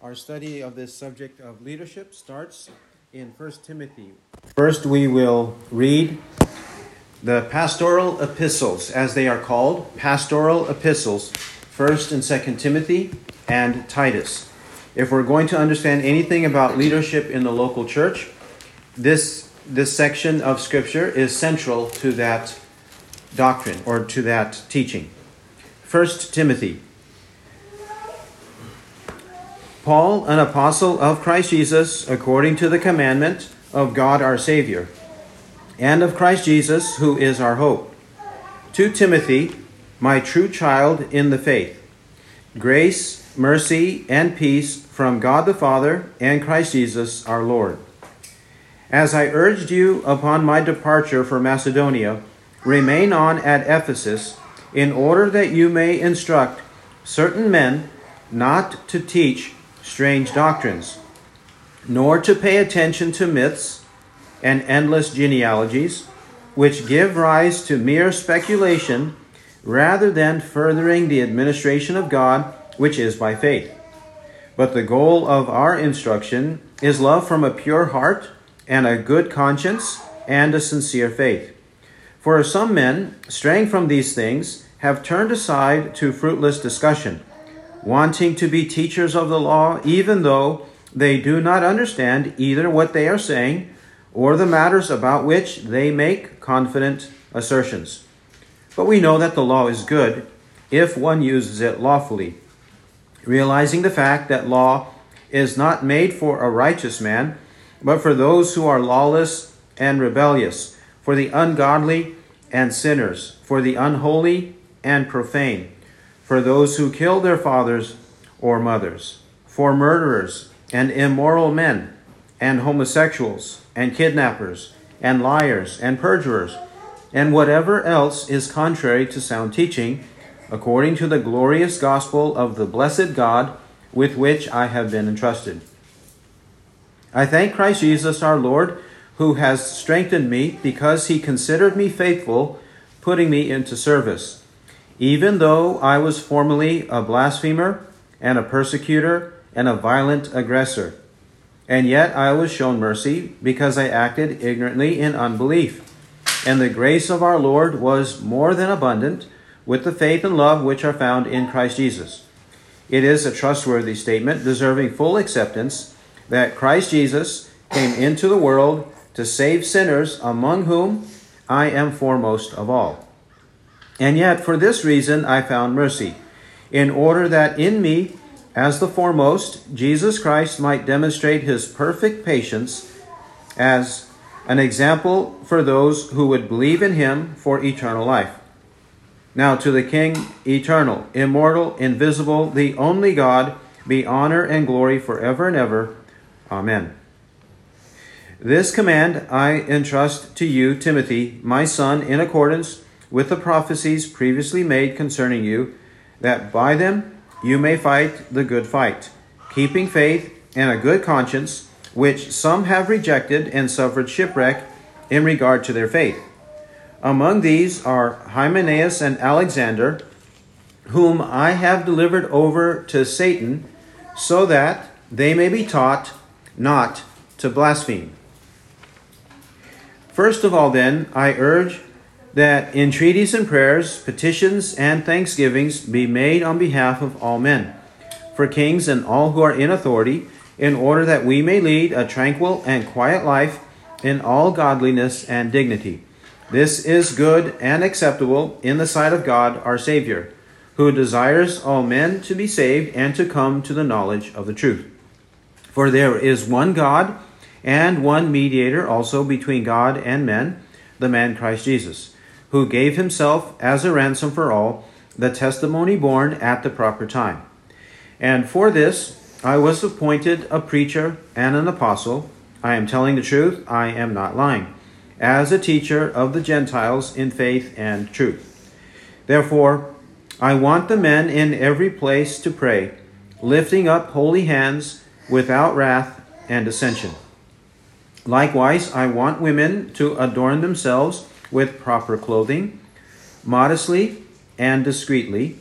Our study of this subject of leadership starts in 1 Timothy. First, we will read the Pastoral Epistles, as they are called, Pastoral Epistles, 1 and 2 Timothy and Titus. If we're going to understand anything about leadership in the local church, this section of Scripture is central to that doctrine or to that teaching. 1 Timothy. Paul, an apostle of Christ Jesus, according to the commandment of God our Savior, and of Christ Jesus, who is our hope. To Timothy, my true child in the faith, grace, mercy, and peace from God the Father and Christ Jesus our Lord. As I urged you upon my departure for Macedonia, remain on at Ephesus, in order that you may instruct certain men not to teach strange doctrines, nor to pay attention to myths and endless genealogies, which give rise to mere speculation rather than furthering the administration of God, which is by faith. But the goal of our instruction is love from a pure heart and a good conscience and a sincere faith. For some men, straying from these things, have turned aside to fruitless discussion, wanting to be teachers of the law, even though they do not understand either what they are saying or the matters about which they make confident assertions. But we know that the law is good if one uses it lawfully, realizing the fact that law is not made for a righteous man, but for those who are lawless and rebellious, for the ungodly and sinners, for the unholy and profane, for those who kill their fathers or mothers, for murderers and immoral men, and homosexuals, and kidnappers, and liars, and perjurers, and whatever else is contrary to sound teaching, according to the glorious gospel of the blessed God, with which I have been entrusted. I thank Christ Jesus our Lord, who has strengthened me, because he considered me faithful, putting me into service. Even though I was formerly a blasphemer and a persecutor and a violent aggressor, and yet I was shown mercy because I acted ignorantly in unbelief. And the grace of our Lord was more than abundant with the faith and love which are found in Christ Jesus. It is a trustworthy statement deserving full acceptance that Christ Jesus came into the world to save sinners, among whom I am foremost of all. And yet, for this reason, I found mercy, in order that in me, as the foremost, Jesus Christ might demonstrate his perfect patience as an example for those who would believe in him for eternal life. Now to the King, eternal, immortal, invisible, the only God, be honor and glory forever and ever. Amen. This command I entrust to you, Timothy, my son, in accordance with the prophecies previously made concerning you, that by them you may fight the good fight, keeping faith and a good conscience, which some have rejected and suffered shipwreck in regard to their faith. Among these are Hymenaeus and Alexander, whom I have delivered over to Satan, so that they may be taught not to blaspheme. First of all, then, I urge that entreaties and prayers, petitions and thanksgivings be made on behalf of all men, for kings and all who are in authority, in order that we may lead a tranquil and quiet life in all godliness and dignity. This is good and acceptable in the sight of God our Savior, who desires all men to be saved and to come to the knowledge of the truth. For there is one God and one mediator also between God and men, the man Christ Jesus, who gave himself as a ransom for all, the testimony borne at the proper time. And for this I was appointed a preacher and an apostle. I am telling the truth, I am not lying, as a teacher of the Gentiles in faith and truth. Therefore, I want the men in every place to pray, lifting up holy hands without wrath and dissension. Likewise, I want women to adorn themselves with proper clothing, modestly and discreetly,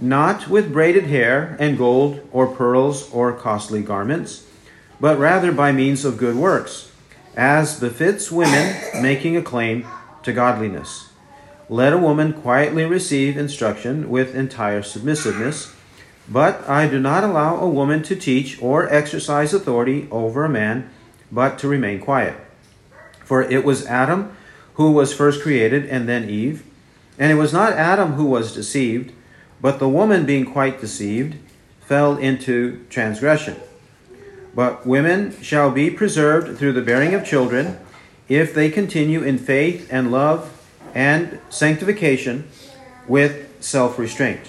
not with braided hair and gold or pearls or costly garments, but rather by means of good works, as befits women making a claim to godliness. Let a woman quietly receive instruction with entire submissiveness, but I do not allow a woman to teach or exercise authority over a man, but to remain quiet. For it was Adam who was first created, and then Eve. And it was not Adam who was deceived, but the woman, being quite deceived, fell into transgression. But women shall be preserved through the bearing of children, if they continue in faith and love and sanctification with self-restraint.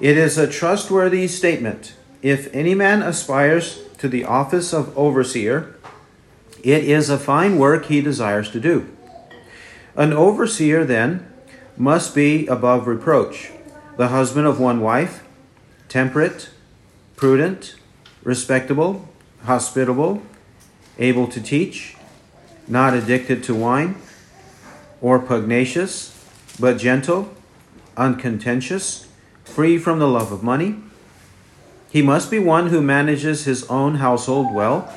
It is a trustworthy statement. If any man aspires to the office of overseer, it is a fine work he desires to do. An overseer, then, must be above reproach, the husband of one wife, temperate, prudent, respectable, hospitable, able to teach, not addicted to wine or pugnacious, but gentle, uncontentious, free from the love of money. He must be one who manages his own household well,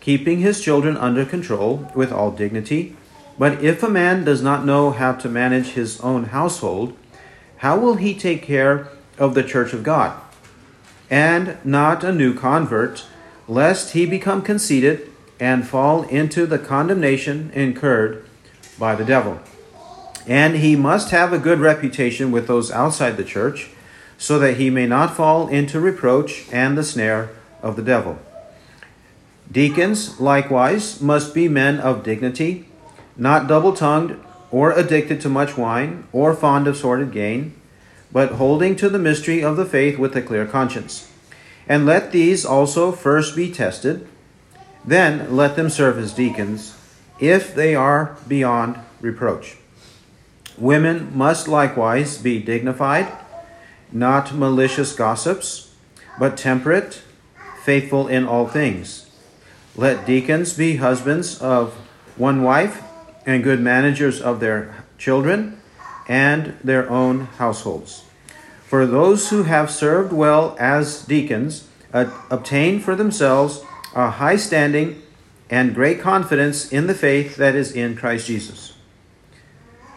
keeping his children under control with all dignity. But if a man does not know how to manage his own household, how will he take care of the church of God? And not a new convert, lest he become conceited and fall into the condemnation incurred by the devil. And he must have a good reputation with those outside the church, so that he may not fall into reproach and the snare of the devil. Deacons, likewise, must be men of dignity, not double-tongued or addicted to much wine or fond of sordid gain, but holding to the mystery of the faith with a clear conscience. And let these also first be tested, then let them serve as deacons, if they are beyond reproach. Women must likewise be dignified, not malicious gossips, but temperate, faithful in all things. Let deacons be husbands of one wife and good managers of their children and their own households. For those who have served well as deacons obtain for themselves a high standing and great confidence in the faith that is in Christ Jesus.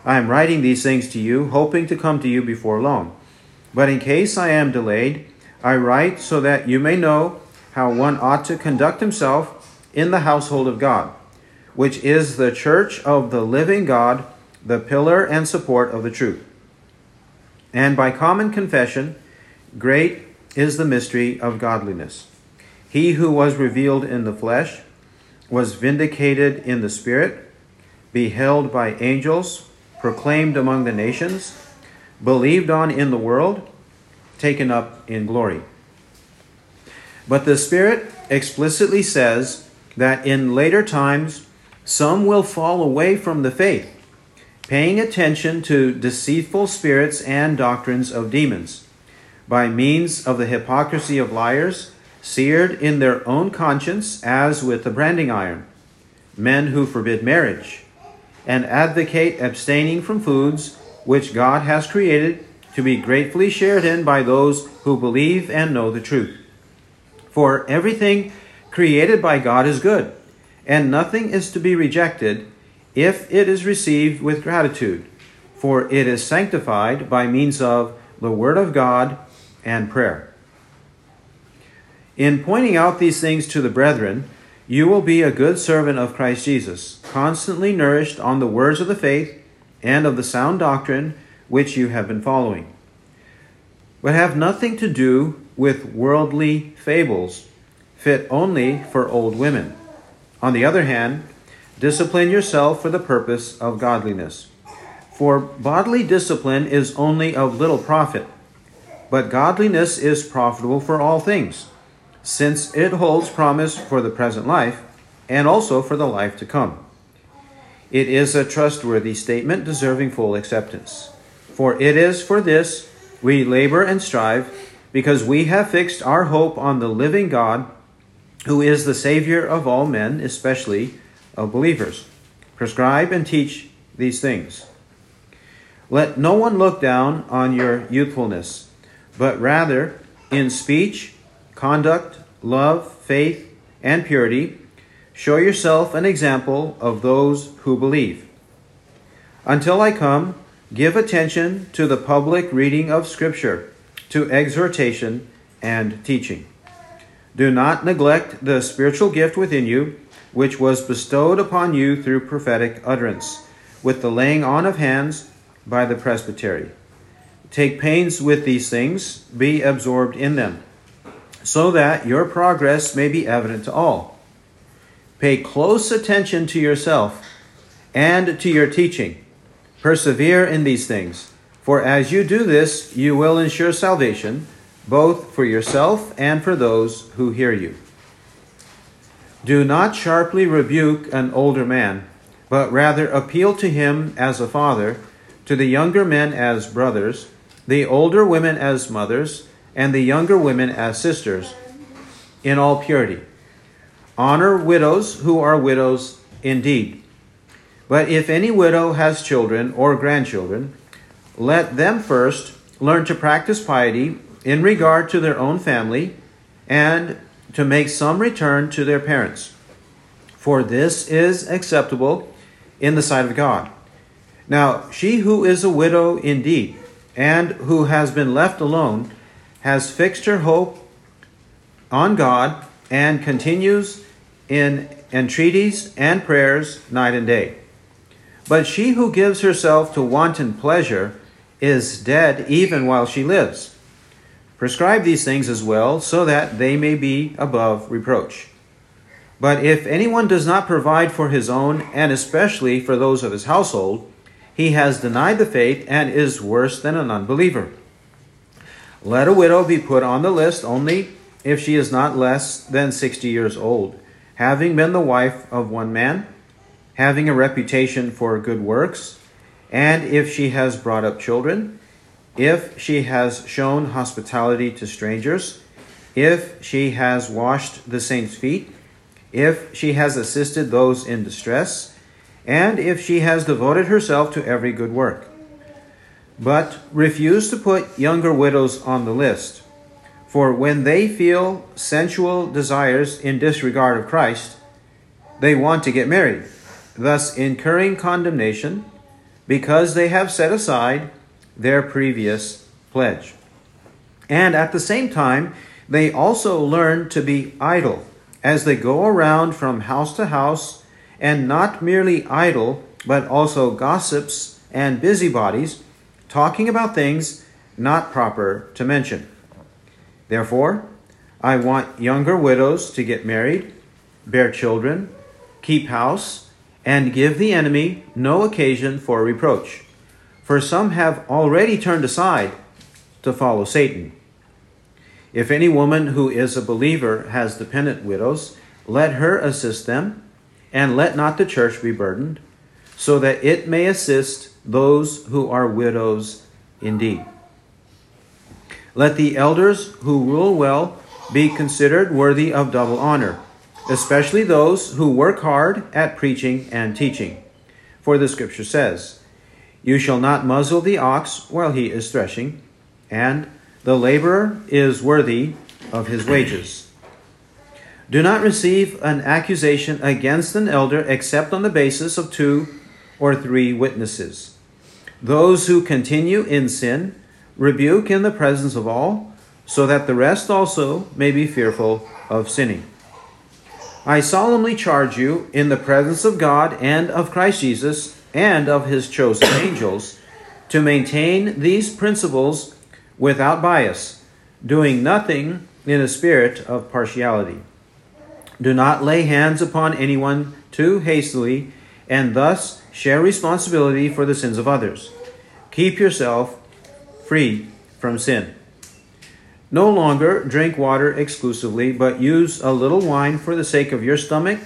I am writing these things to you, hoping to come to you before long. But in case I am delayed, I write so that you may know how one ought to conduct himself in the household of God, which is the church of the living God, the pillar and support of the truth. And by common confession, great is the mystery of godliness. He who was revealed in the flesh was vindicated in the spirit, beheld by angels, proclaimed among the nations, believed on in the world, taken up in glory. But the Spirit explicitly says that in later times, some will fall away from the faith, paying attention to deceitful spirits and doctrines of demons, by means of the hypocrisy of liars, seared in their own conscience as with a branding iron, men who forbid marriage, and advocate abstaining from foods which God has created to be gratefully shared in by those who believe and know the truth. For everything created by God is good, and nothing is to be rejected if it is received with gratitude, for it is sanctified by means of the Word of God and prayer. In pointing out these things to the brethren, you will be a good servant of Christ Jesus, constantly nourished on the words of the faith and of the sound doctrine which you have been following. But have nothing to do with worldly fables, fit only for old women. On the other hand, discipline yourself for the purpose of godliness. For bodily discipline is only of little profit, but godliness is profitable for all things, since it holds promise for the present life and also for the life to come. It is a trustworthy statement deserving full acceptance. For it is for this we labor and strive, because we have fixed our hope on the living God, who is the Savior of all men, especially of believers. Prescribe and teach these things. Let no one look down on your youthfulness, but rather in speech, conduct, love, faith, and purity, show yourself an example of those who believe. Until I come, give attention to the public reading of Scripture, to exhortation and teaching. Do not neglect the spiritual gift within you, which was bestowed upon you through prophetic utterance, with the laying on of hands by the presbytery. Take pains with these things, be absorbed in them, so that your progress may be evident to all. Pay close attention to yourself and to your teaching. Persevere in these things, for as you do this, you will ensure salvation, both for yourself and for those who hear you. Do not sharply rebuke an older man, but rather appeal to him as a father, to the younger men as brothers, the older women as mothers, and the younger women as sisters, in all purity. Honor widows who are widows indeed. But if any widow has children or grandchildren, let them first learn to practice piety in regard to their own family and to make some return to their parents. For this is acceptable in the sight of God. Now, she who is a widow indeed and who has been left alone has fixed her hope on God and continues in entreaties and prayers night and day. But she who gives herself to wanton pleasure is dead even while she lives. Prescribe these things as well, so that they may be above reproach. But if anyone does not provide for his own, and especially for those of his household, he has denied the faith and is worse than an unbeliever. Let a widow be put on the list only if she is not less than 60 years old, having been the wife of one man, having a reputation for good works, and if she has brought up children, if she has shown hospitality to strangers, if she has washed the saints' feet, if she has assisted those in distress, and if she has devoted herself to every good work. But refuse to put younger widows on the list, for when they feel sensual desires in disregard of Christ, they want to get married, thus incurring condemnation, because they have set aside their previous pledge. And at the same time, they also learn to be idle, as they go around from house to house, and not merely idle, but also gossips and busybodies, talking about things not proper to mention. Therefore, I want younger widows to get married, bear children, keep house, and give the enemy no occasion for reproach. For some have already turned aside to follow Satan. If any woman who is a believer has dependent widows, let her assist them, and let not the church be burdened, so that it may assist those who are widows indeed. Let the elders who rule well be considered worthy of double honor, especially those who work hard at preaching and teaching. For the Scripture says, "You shall not muzzle the ox while he is threshing," and "the laborer is worthy of his wages." Do not receive an accusation against an elder except on the basis of 2 or 3 witnesses. Those who continue in sin rebuke in the presence of all, so that the rest also may be fearful of sinning. I solemnly charge you in the presence of God and of Christ Jesus and of his chosen angels to maintain these principles without bias, doing nothing in a spirit of partiality. Do not lay hands upon anyone too hastily and thus share responsibility for the sins of others. Keep yourself free from sin. No longer drink water exclusively, but use a little wine for the sake of your stomach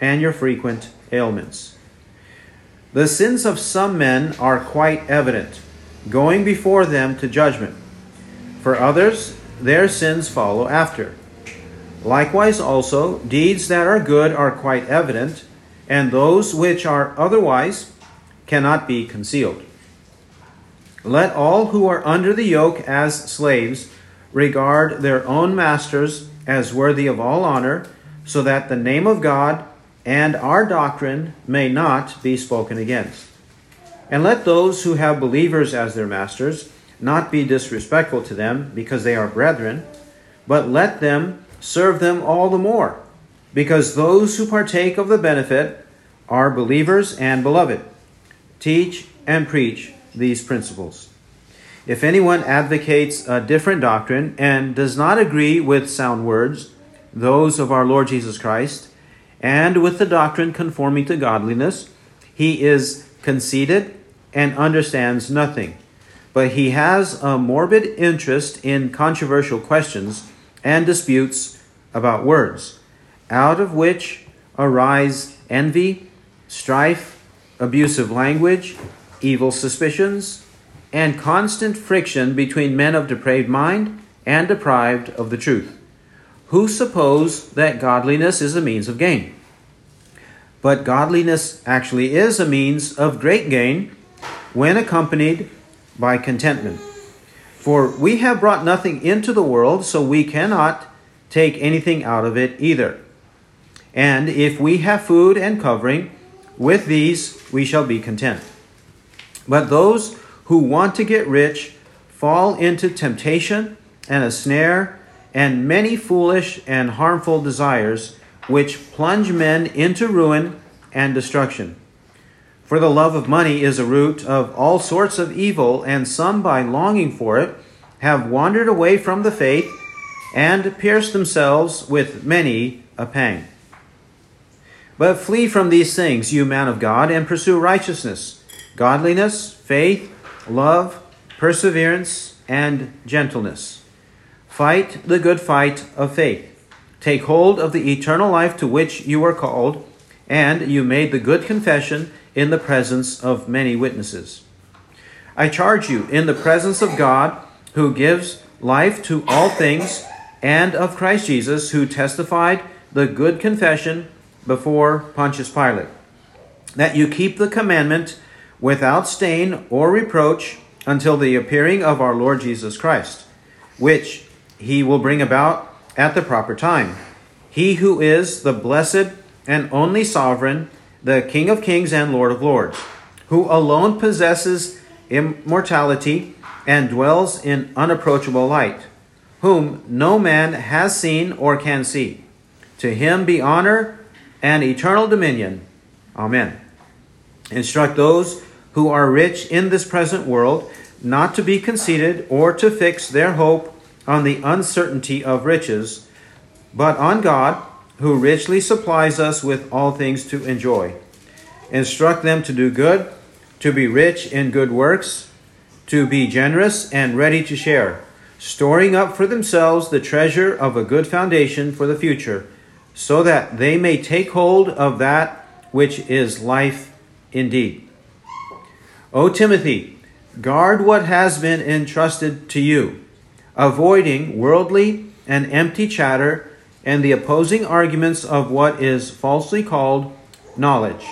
and your frequent ailments. The sins of some men are quite evident, going before them to judgment. For others, their sins follow after. Likewise also, deeds that are good are quite evident, and those which are otherwise cannot be concealed. Let all who are under the yoke as slaves regard their own masters as worthy of all honor, so that the name of God and our doctrine may not be spoken against. And let those who have believers as their masters not be disrespectful to them, because they are brethren, but let them serve them all the more, because those who partake of the benefit are believers and beloved. Teach and preach these principles. If anyone advocates a different doctrine and does not agree with sound words, those of our Lord Jesus Christ, and with the doctrine conforming to godliness, he is conceited and understands nothing, but he has a morbid interest in controversial questions and disputes about words, out of which arise envy, strife, abusive language, evil suspicions, and constant friction between men of depraved mind and deprived of the truth, who suppose that godliness is a means of gain. But godliness actually is a means of great gain when accompanied by contentment. For we have brought nothing into the world, so we cannot take anything out of it either. And if we have food and covering, with these we shall be content. But those who want to get rich fall into temptation and a snare and many foolish and harmful desires, which plunge men into ruin and destruction. For the love of money is a root of all sorts of evil, and some by longing for it have wandered away from the faith and pierced themselves with many a pang. But flee from these things, you man of God, and pursue righteousness, godliness, faith, love, perseverance, and gentleness. Fight the good fight of faith. Take hold of the eternal life to which you were called, and you made the good confession in the presence of many witnesses. I charge you in the presence of God, who gives life to all things, and of Christ Jesus, who testified the good confession before Pontius Pilate, that you keep the commandment without stain or reproach until the appearing of our Lord Jesus Christ, which he will bring about at the proper time. He who is the blessed and only sovereign, the King of kings and Lord of lords, who alone possesses immortality and dwells in unapproachable light, whom no man has seen or can see. To him be honor and eternal dominion. Amen. Instruct those who are rich in this present world not to be conceited or to fix their hope on the uncertainty of riches, but on God, who richly supplies us with all things to enjoy. Instruct them to do good, to be rich in good works, to be generous and ready to share, storing up for themselves the treasure of a good foundation for the future, so that they may take hold of that which is life indeed. O Timothy, guard what has been entrusted to you, avoiding worldly and empty chatter and the opposing arguments of what is falsely called knowledge,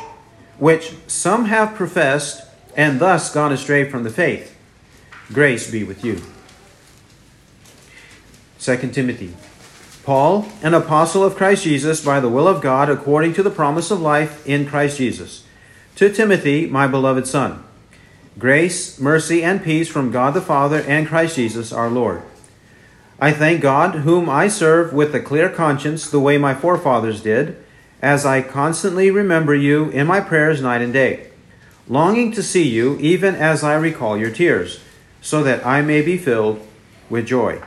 which some have professed and thus gone astray from the faith. Grace be with you. 2 Timothy. Paul, an apostle of Christ Jesus, by the will of God, according to the promise of life in Christ Jesus. To Timothy, my beloved son, grace, mercy, and peace from God the Father and Christ Jesus our Lord. I thank God, whom I serve with a clear conscience, the way my forefathers did, as I constantly remember you in my prayers night and day, longing to see you even as I recall your tears, so that I may be filled with joy.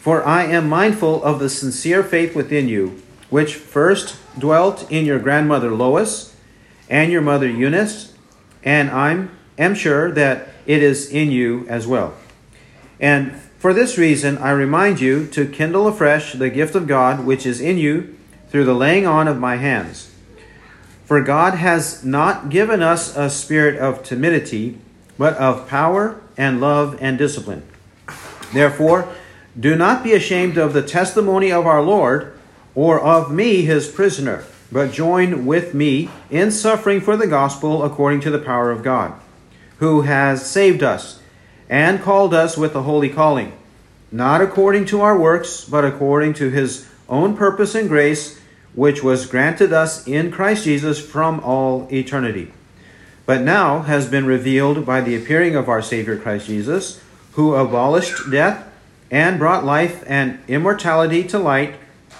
For I am mindful of the sincere faith within you, which first dwelt in your grandmother Lois and your mother Eunice, and I am sure that it is in you as well. And for this reason, I remind you to kindle afresh the gift of God which is in you through the laying on of my hands. For God has not given us a spirit of timidity, but of power and love and discipline. Therefore, do not be ashamed of the testimony of our Lord or of me, his prisoner, but join with me in suffering for the gospel according to the power of God, who has saved us, and called us with a holy calling, not according to our works, but according to his own purpose and grace, which was granted us in Christ Jesus from all eternity. But now has been revealed by the appearing of our Savior Christ Jesus, who abolished death and brought life and immortality to light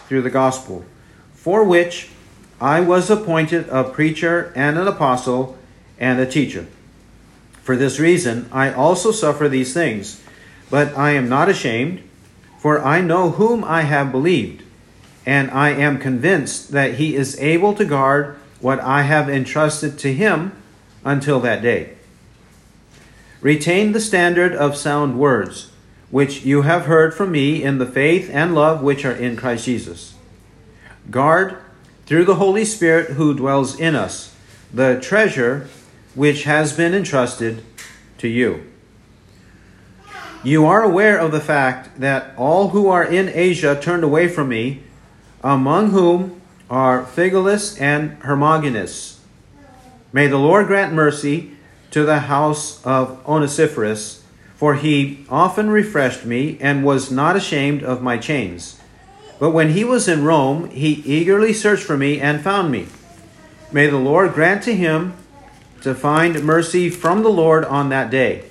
through the gospel, for which I was appointed a preacher and an apostle and a teacher. For this reason, I also suffer these things, but I am not ashamed, for I know whom I have believed, and I am convinced that he is able to guard what I have entrusted to him until that day. Retain the standard of sound words, which you have heard from me in the faith and love which are in Christ Jesus. Guard, through the Holy Spirit who dwells in us, the treasure which has been entrusted to you. You are aware of the fact that all who are in Asia turned away from me, among whom are Phygellus and Hermogenes. May the Lord grant mercy to the house of Onesiphorus, for he often refreshed me and was not ashamed of my chains. But when he was in Rome, he eagerly searched for me and found me. May the Lord grant to him to find mercy from the Lord on that day.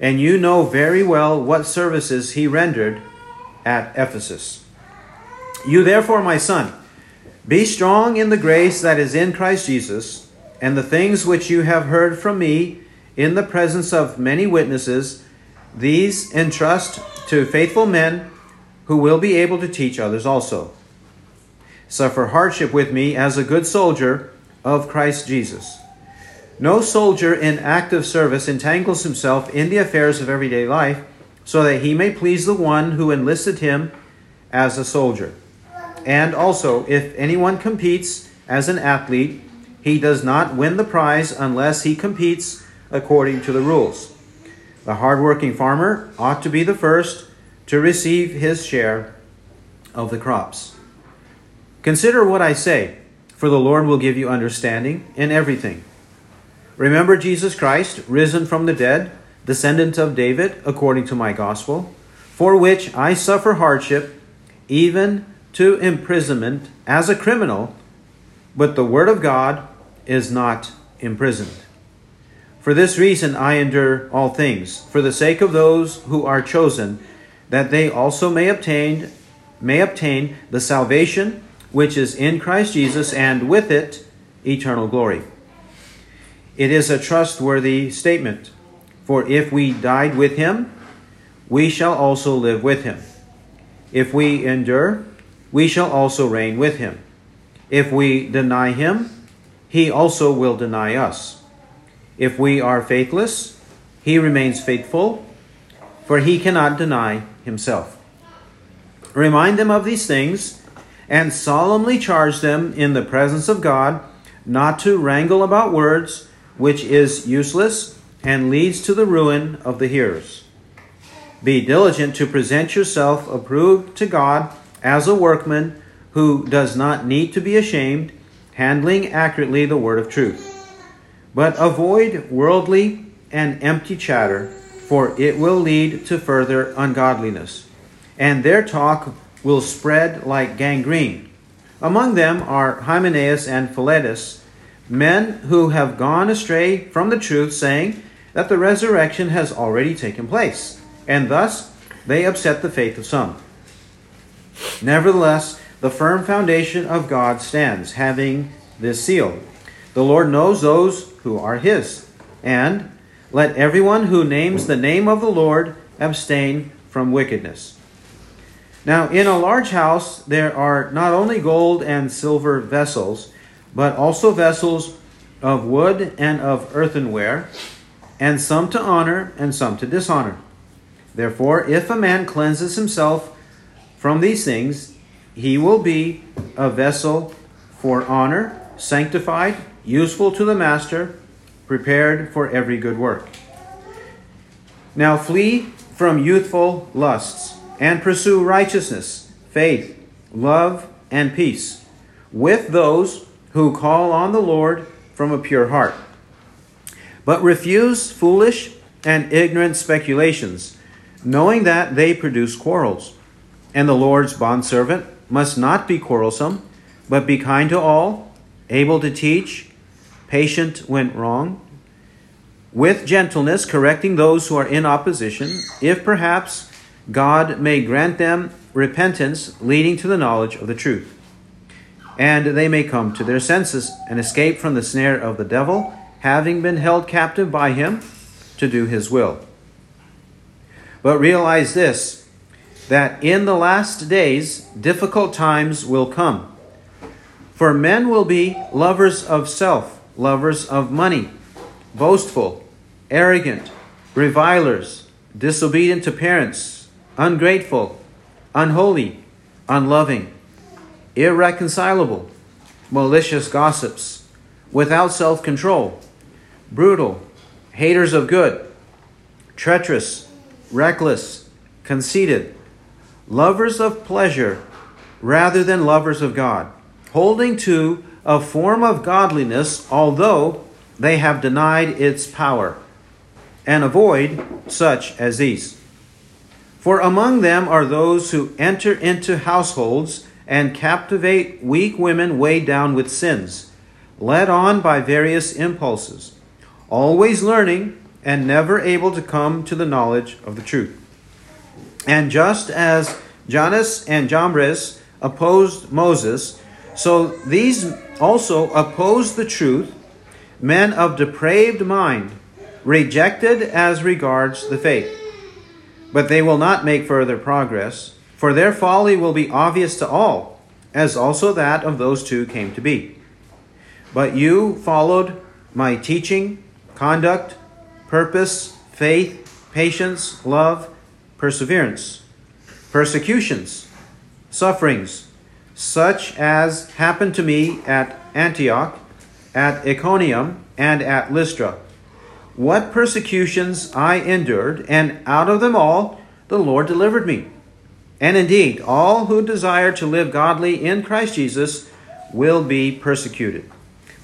And you know very well what services he rendered at Ephesus. You therefore, my son, be strong in the grace that is in Christ Jesus, and the things which you have heard from me in the presence of many witnesses, these entrust to faithful men who will be able to teach others also. Suffer hardship with me as a good soldier of Christ Jesus. No soldier in active service entangles himself in the affairs of everyday life, so that he may please the one who enlisted him as a soldier. And also, if anyone competes as an athlete, he does not win the prize unless he competes according to the rules. The hard-working farmer ought to be the first to receive his share of the crops. Consider what I say, for the Lord will give you understanding in everything. Remember Jesus Christ, risen from the dead, descendant of David, according to my gospel, for which I suffer hardship, even to imprisonment as a criminal, but the word of God is not imprisoned. For this reason I endure all things, for the sake of those who are chosen, that they also may obtain the salvation which is in Christ Jesus, and with it eternal glory. It is a trustworthy statement. For if we died with him, we shall also live with him. If we endure, we shall also reign with him. If we deny him, he also will deny us. If we are faithless, he remains faithful, for he cannot deny himself. Remind them of these things, and solemnly charge them in the presence of God not to wrangle about words, which is useless and leads to the ruin of the hearers. Be diligent to present yourself approved to God as a workman who does not need to be ashamed, handling accurately the word of truth. But avoid worldly and empty chatter, for it will lead to further ungodliness, and their talk will spread like gangrene. Among them are Hymenaeus and Philetus, men who have gone astray from the truth, saying that the resurrection has already taken place, and thus they upset the faith of some. Nevertheless, the firm foundation of God stands, having this seal: the Lord knows those who are his, and let everyone who names the name of the Lord abstain from wickedness. Now, in a large house there are not only gold and silver vessels, but also vessels of wood and of earthenware, and some to honor and some to dishonor. Therefore, if a man cleanses himself from these things, he will be a vessel for honor, sanctified, useful to the master, prepared for every good work. Now flee from youthful lusts, and pursue righteousness, faith, love, and peace, with those who call on the Lord from a pure heart. But refuse foolish and ignorant speculations, knowing that they produce quarrels. And the Lord's bondservant must not be quarrelsome, but be kind to all, able to teach, patient when wrong, with gentleness correcting those who are in opposition, if perhaps God may grant them repentance leading to the knowledge of the truth, and they may come to their senses and escape from the snare of the devil, having been held captive by him to do his will. But realize this, that in the last days difficult times will come. For men will be lovers of self, lovers of money, boastful, arrogant, revilers, disobedient to parents, ungrateful, unholy, unloving, irreconcilable, malicious gossips, without self-control, brutal, haters of good, treacherous, reckless, conceited, lovers of pleasure rather than lovers of God, holding to a form of godliness, although they have denied its power, and avoid such as these. For among them are those who enter into households and captivate weak women weighed down with sins, led on by various impulses, always learning and never able to come to the knowledge of the truth. And just as Jannes and Jambres opposed Moses, so these also opposed the truth, men of depraved mind, rejected as regards the faith. But they will not make further progress, for their folly will be obvious to all, as also that of those two came to be. But you followed my teaching, conduct, purpose, faith, patience, love, perseverance, persecutions, sufferings, such as happened to me at Antioch, at Iconium, and at Lystra. What persecutions I endured, and out of them all the Lord delivered me. And indeed, all who desire to live godly in Christ Jesus will be persecuted.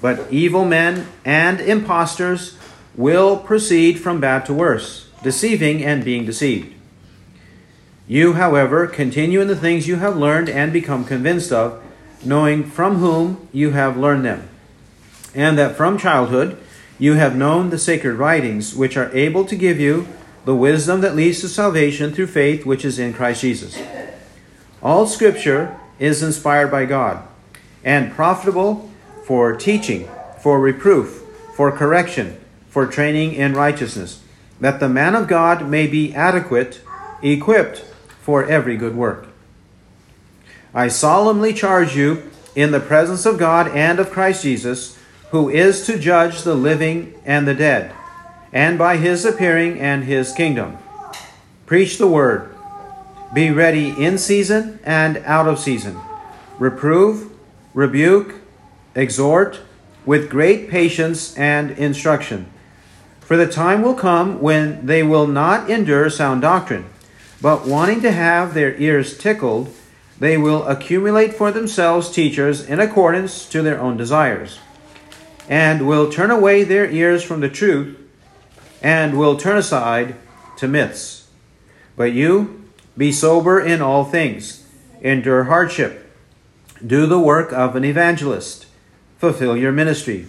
But evil men and impostors will proceed from bad to worse, deceiving and being deceived. You, however, continue in the things you have learned and become convinced of, knowing from whom you have learned them, and that from childhood you have known the sacred writings, which are able to give you the wisdom that leads to salvation through faith which is in Christ Jesus. All Scripture is inspired by God and profitable for teaching, for reproof, for correction, for training in righteousness, that the man of God may be adequate, equipped for every good work. I solemnly charge you in the presence of God and of Christ Jesus, who is to judge the living and the dead, and by his appearing and his kingdom. Preach the word. Be ready in season and out of season. Reprove, rebuke, exhort, with great patience and instruction. For the time will come when they will not endure sound doctrine, but wanting to have their ears tickled, they will accumulate for themselves teachers in accordance to their own desires, and will turn away their ears from the truth, and will turn aside to myths. But you, be sober in all things, endure hardship, do the work of an evangelist, fulfill your ministry.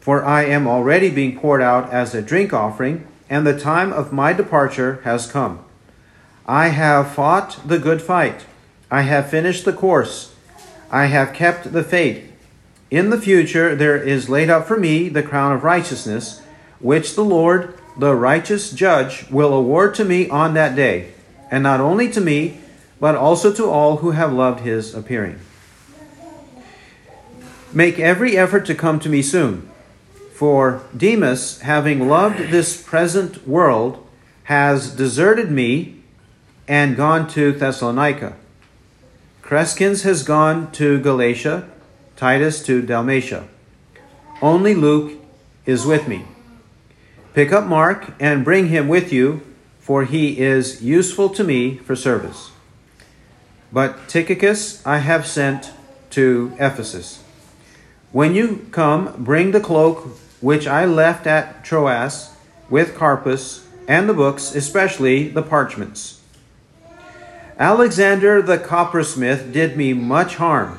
For I am already being poured out as a drink offering, and the time of my departure has come. I have fought the good fight, I have finished the course, I have kept the faith. In the future there is laid up for me the crown of righteousness, which the Lord, the righteous judge, will award to me on that day, and not only to me, but also to all who have loved his appearing. Make every effort to come to me soon, for Demas, having loved this present world, has deserted me and gone to Thessalonica. Crescens has gone to Galatia, Titus to Dalmatia. Only Luke is with me. Pick up Mark and bring him with you, for he is useful to me for service. But Tychicus I have sent to Ephesus. When you come, bring the cloak which I left at Troas, with Carpus and the books, especially the parchments. Alexander the coppersmith did me much harm.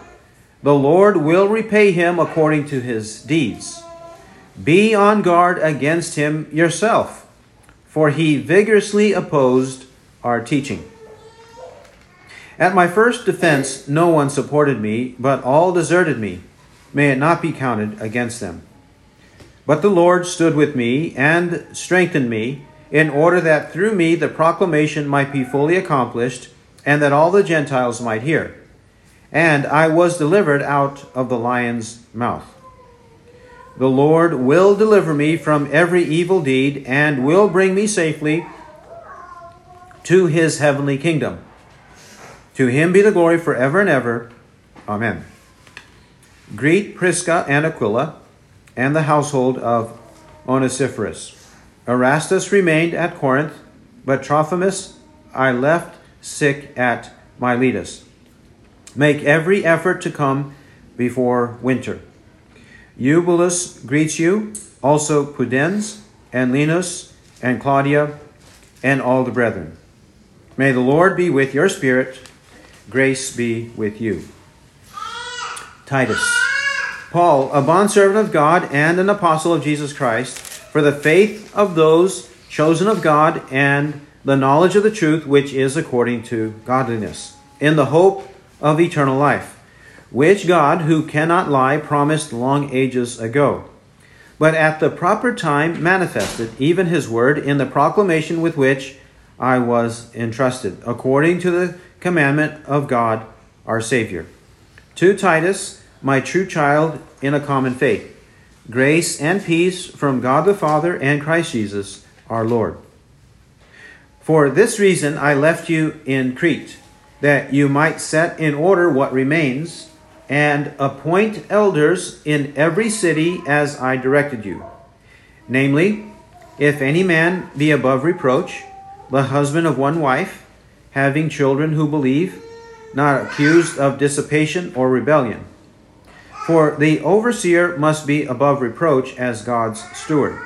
The Lord will repay him according to his deeds. Be on guard against him yourself, for he vigorously opposed our teaching. At my first defense, no one supported me, but all deserted me. May it not be counted against them. But the Lord stood with me and strengthened me, in order that through me the proclamation might be fully accomplished, and that all the Gentiles might hear. And I was delivered out of the lion's mouth. The Lord will deliver me from every evil deed and will bring me safely to his heavenly kingdom. To him be the glory forever and ever. Amen. Greet Prisca and Aquila and the household of Onesiphorus. Erastus remained at Corinth, but Trophimus I left sick at Miletus. Make every effort to come before winter. Eubulus greets you, also Pudens, and Linus, and Claudia, and all the brethren. May the Lord be with your spirit. Grace be with you. Titus. Paul, a bondservant of God and an apostle of Jesus Christ, for the faith of those chosen of God and the knowledge of the truth which is according to godliness, in the hope of eternal life, which God, who cannot lie, promised long ages ago, but at the proper time manifested even his word in the proclamation with which I was entrusted, according to the commandment of God our Savior. To Titus, my true child in a common faith, grace and peace from God the Father and Christ Jesus our Lord. For this reason I left you in Crete, that you might set in order what remains, and appoint elders in every city as I directed you. Namely, if any man be above reproach, the husband of one wife, having children who believe, not accused of dissipation or rebellion. For the overseer must be above reproach as God's steward,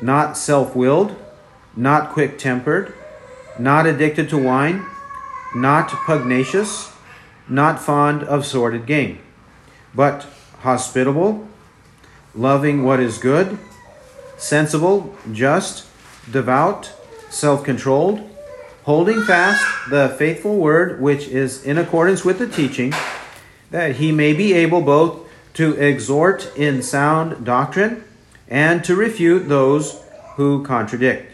not self-willed, not quick-tempered, not addicted to wine, not pugnacious, not fond of sordid gain, but hospitable, loving what is good, sensible, just, devout, self-controlled, holding fast the faithful word which is in accordance with the teaching, that he may be able both to exhort in sound doctrine and to refute those who contradict.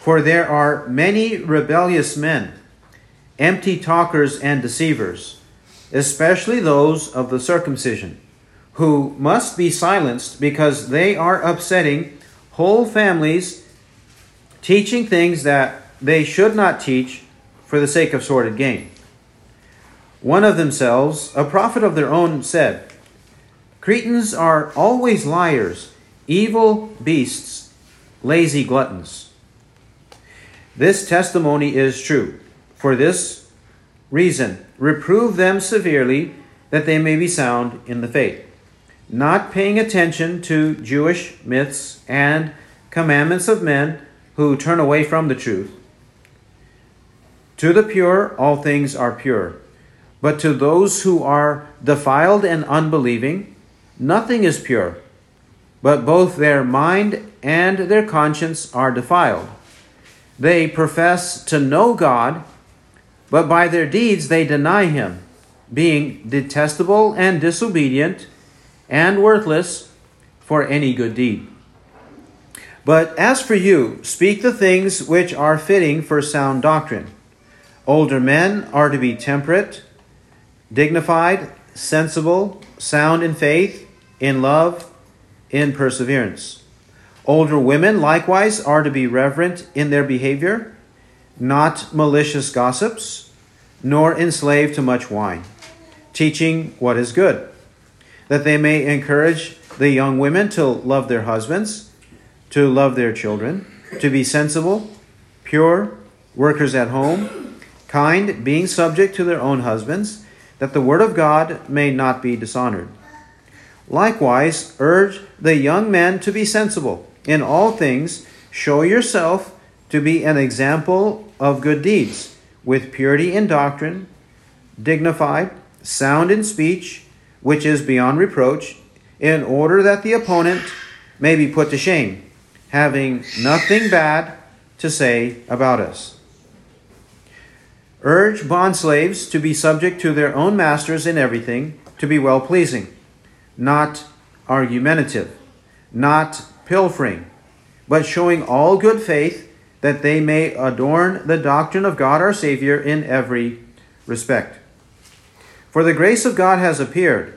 For there are many rebellious men, empty talkers and deceivers, especially those of the circumcision, who must be silenced because they are upsetting whole families, teaching things that they should not teach for the sake of sordid gain. One of themselves, a prophet of their own, said, Cretans are always liars, evil beasts, lazy gluttons. This testimony is true. For this reason, reprove them severely, that they may be sound in the faith, not paying attention to Jewish myths and commandments of men who turn away from the truth. To the pure, all things are pure, but to those who are defiled and unbelieving, nothing is pure, but both their mind and their conscience are defiled. They profess to know God, but by their deeds they deny him, being detestable and disobedient and worthless for any good deed. But as for you, speak the things which are fitting for sound doctrine. Older men are to be temperate, dignified, sensible, sound in faith, in love, in perseverance. Older women likewise are to be reverent in their behavior, not malicious gossips, nor enslaved to much wine, teaching what is good, that they may encourage the young women to love their husbands, to love their children, to be sensible, pure, workers at home, kind, being subject to their own husbands, that the word of God may not be dishonored. Likewise, urge the young men to be sensible, In all things, show yourself to be an example of good deeds, with purity in doctrine, dignified, sound in speech, which is beyond reproach, in order that the opponent may be put to shame, having nothing bad to say about us. Urge bondslaves to be subject to their own masters in everything, to be well-pleasing, not argumentative, not pilfering, but showing all good faith, that they may adorn the doctrine of God our Savior in every respect. For the grace of God has appeared,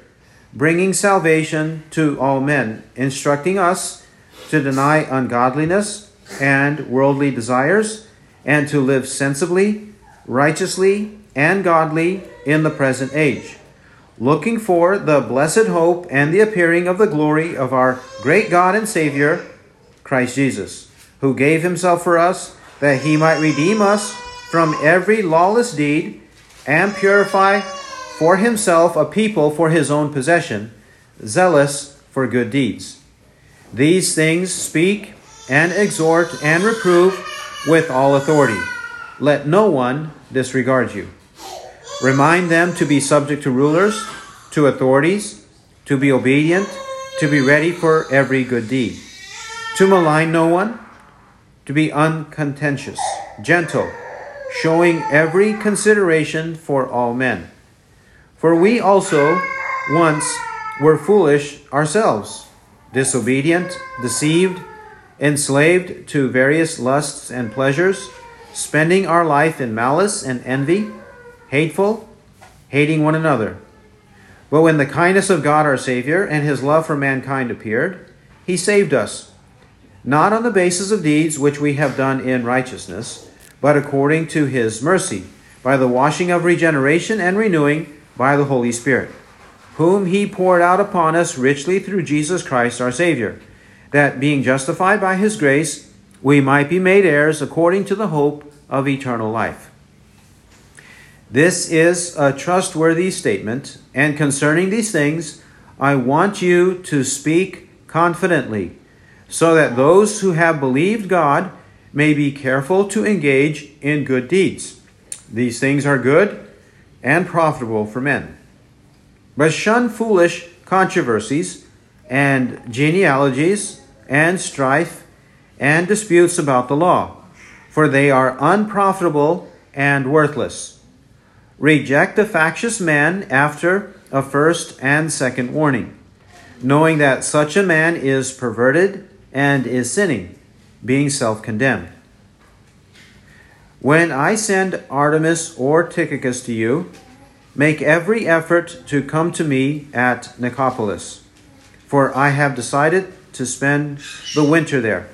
bringing salvation to all men, instructing us to deny ungodliness and worldly desires, and to live sensibly, righteously, and godly in the present age, looking for the blessed hope and the appearing of the glory of our great God and Savior, Christ Jesus, who gave himself for us, that he might redeem us from every lawless deed and purify for himself a people for his own possession, zealous for good deeds. These things speak and exhort and reprove with all authority. Let no one disregard you. Remind them to be subject to rulers, to authorities, to be obedient, to be ready for every good deed, to malign no one, to be uncontentious, gentle, showing every consideration for all men. For we also once were foolish ourselves, disobedient, deceived, enslaved to various lusts and pleasures, spending our life in malice and envy, hateful, hating one another. But when the kindness of God our Savior and his love for mankind appeared, he saved us, not on the basis of deeds which we have done in righteousness, but according to his mercy, by the washing of regeneration and renewing by the Holy Spirit, whom he poured out upon us richly through Jesus Christ our Savior, that being justified by his grace, we might be made heirs according to the hope of eternal life. This is a trustworthy statement, and concerning these things, I want you to speak confidently, so that those who have believed God may be careful to engage in good deeds. These things are good and profitable for men. But shun foolish controversies and genealogies and strife and disputes about the law, for they are unprofitable and worthless. Reject the factious man after a first and second warning, knowing that such a man is perverted and is sinning, being self-condemned. When I send Artemis or Tychicus to you, make every effort to come to me at Nicopolis, for I have decided to spend the winter there.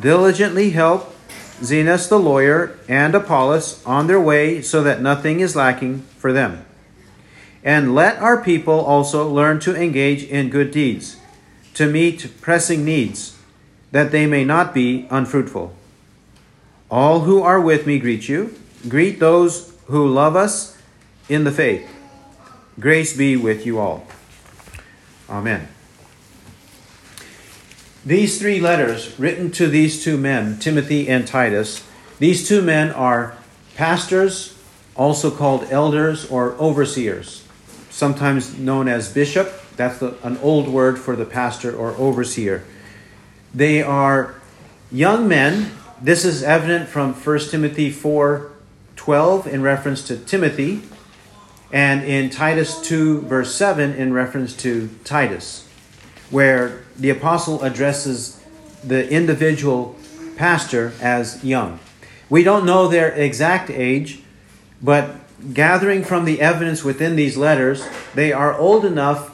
Diligently help Zenas the lawyer and Apollos on their way, so that nothing is lacking for them. And let our people also learn to engage in good deeds, to meet pressing needs, that they may not be unfruitful. All who are with me greet you. Greet those who love us in the faith. Grace be with you all. Amen. These three letters written to these two men, Timothy and Titus, these two men are pastors, also called elders or overseers, sometimes known as bishop. That's an old word for the pastor or overseer. They are young men. This is evident from 1 Timothy 4:12 in reference to Timothy, and in Titus 2, verse 7 in reference to Titus, where the apostle addresses the individual pastor as young. We don't know their exact age, but gathering from the evidence within these letters, they are old enough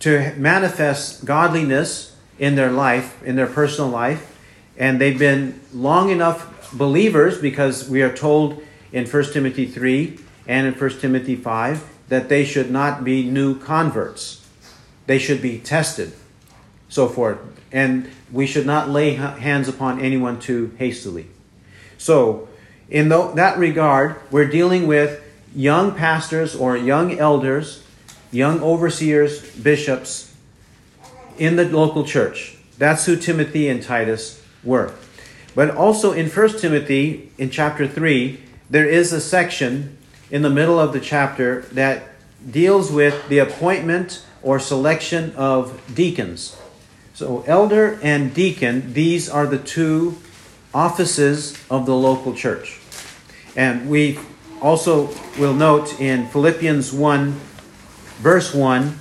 to manifest godliness in their life, in their personal life, and they've been long enough believers, because we are told in 1 Timothy 3 and in 1 Timothy 5 that they should not be new converts. They should be tested, so forth, and we should not lay hands upon anyone too hastily. So, in that regard, we're dealing with young pastors or young elders, young overseers, bishops in the local church. That's who Timothy and Titus were. But also in 1 Timothy, in chapter 3, there is a section in the middle of the chapter that deals with the appointment or selection of deacons. So elder and deacon, these are the two offices of the local church. And we also will note in Philippians 1, verse 1,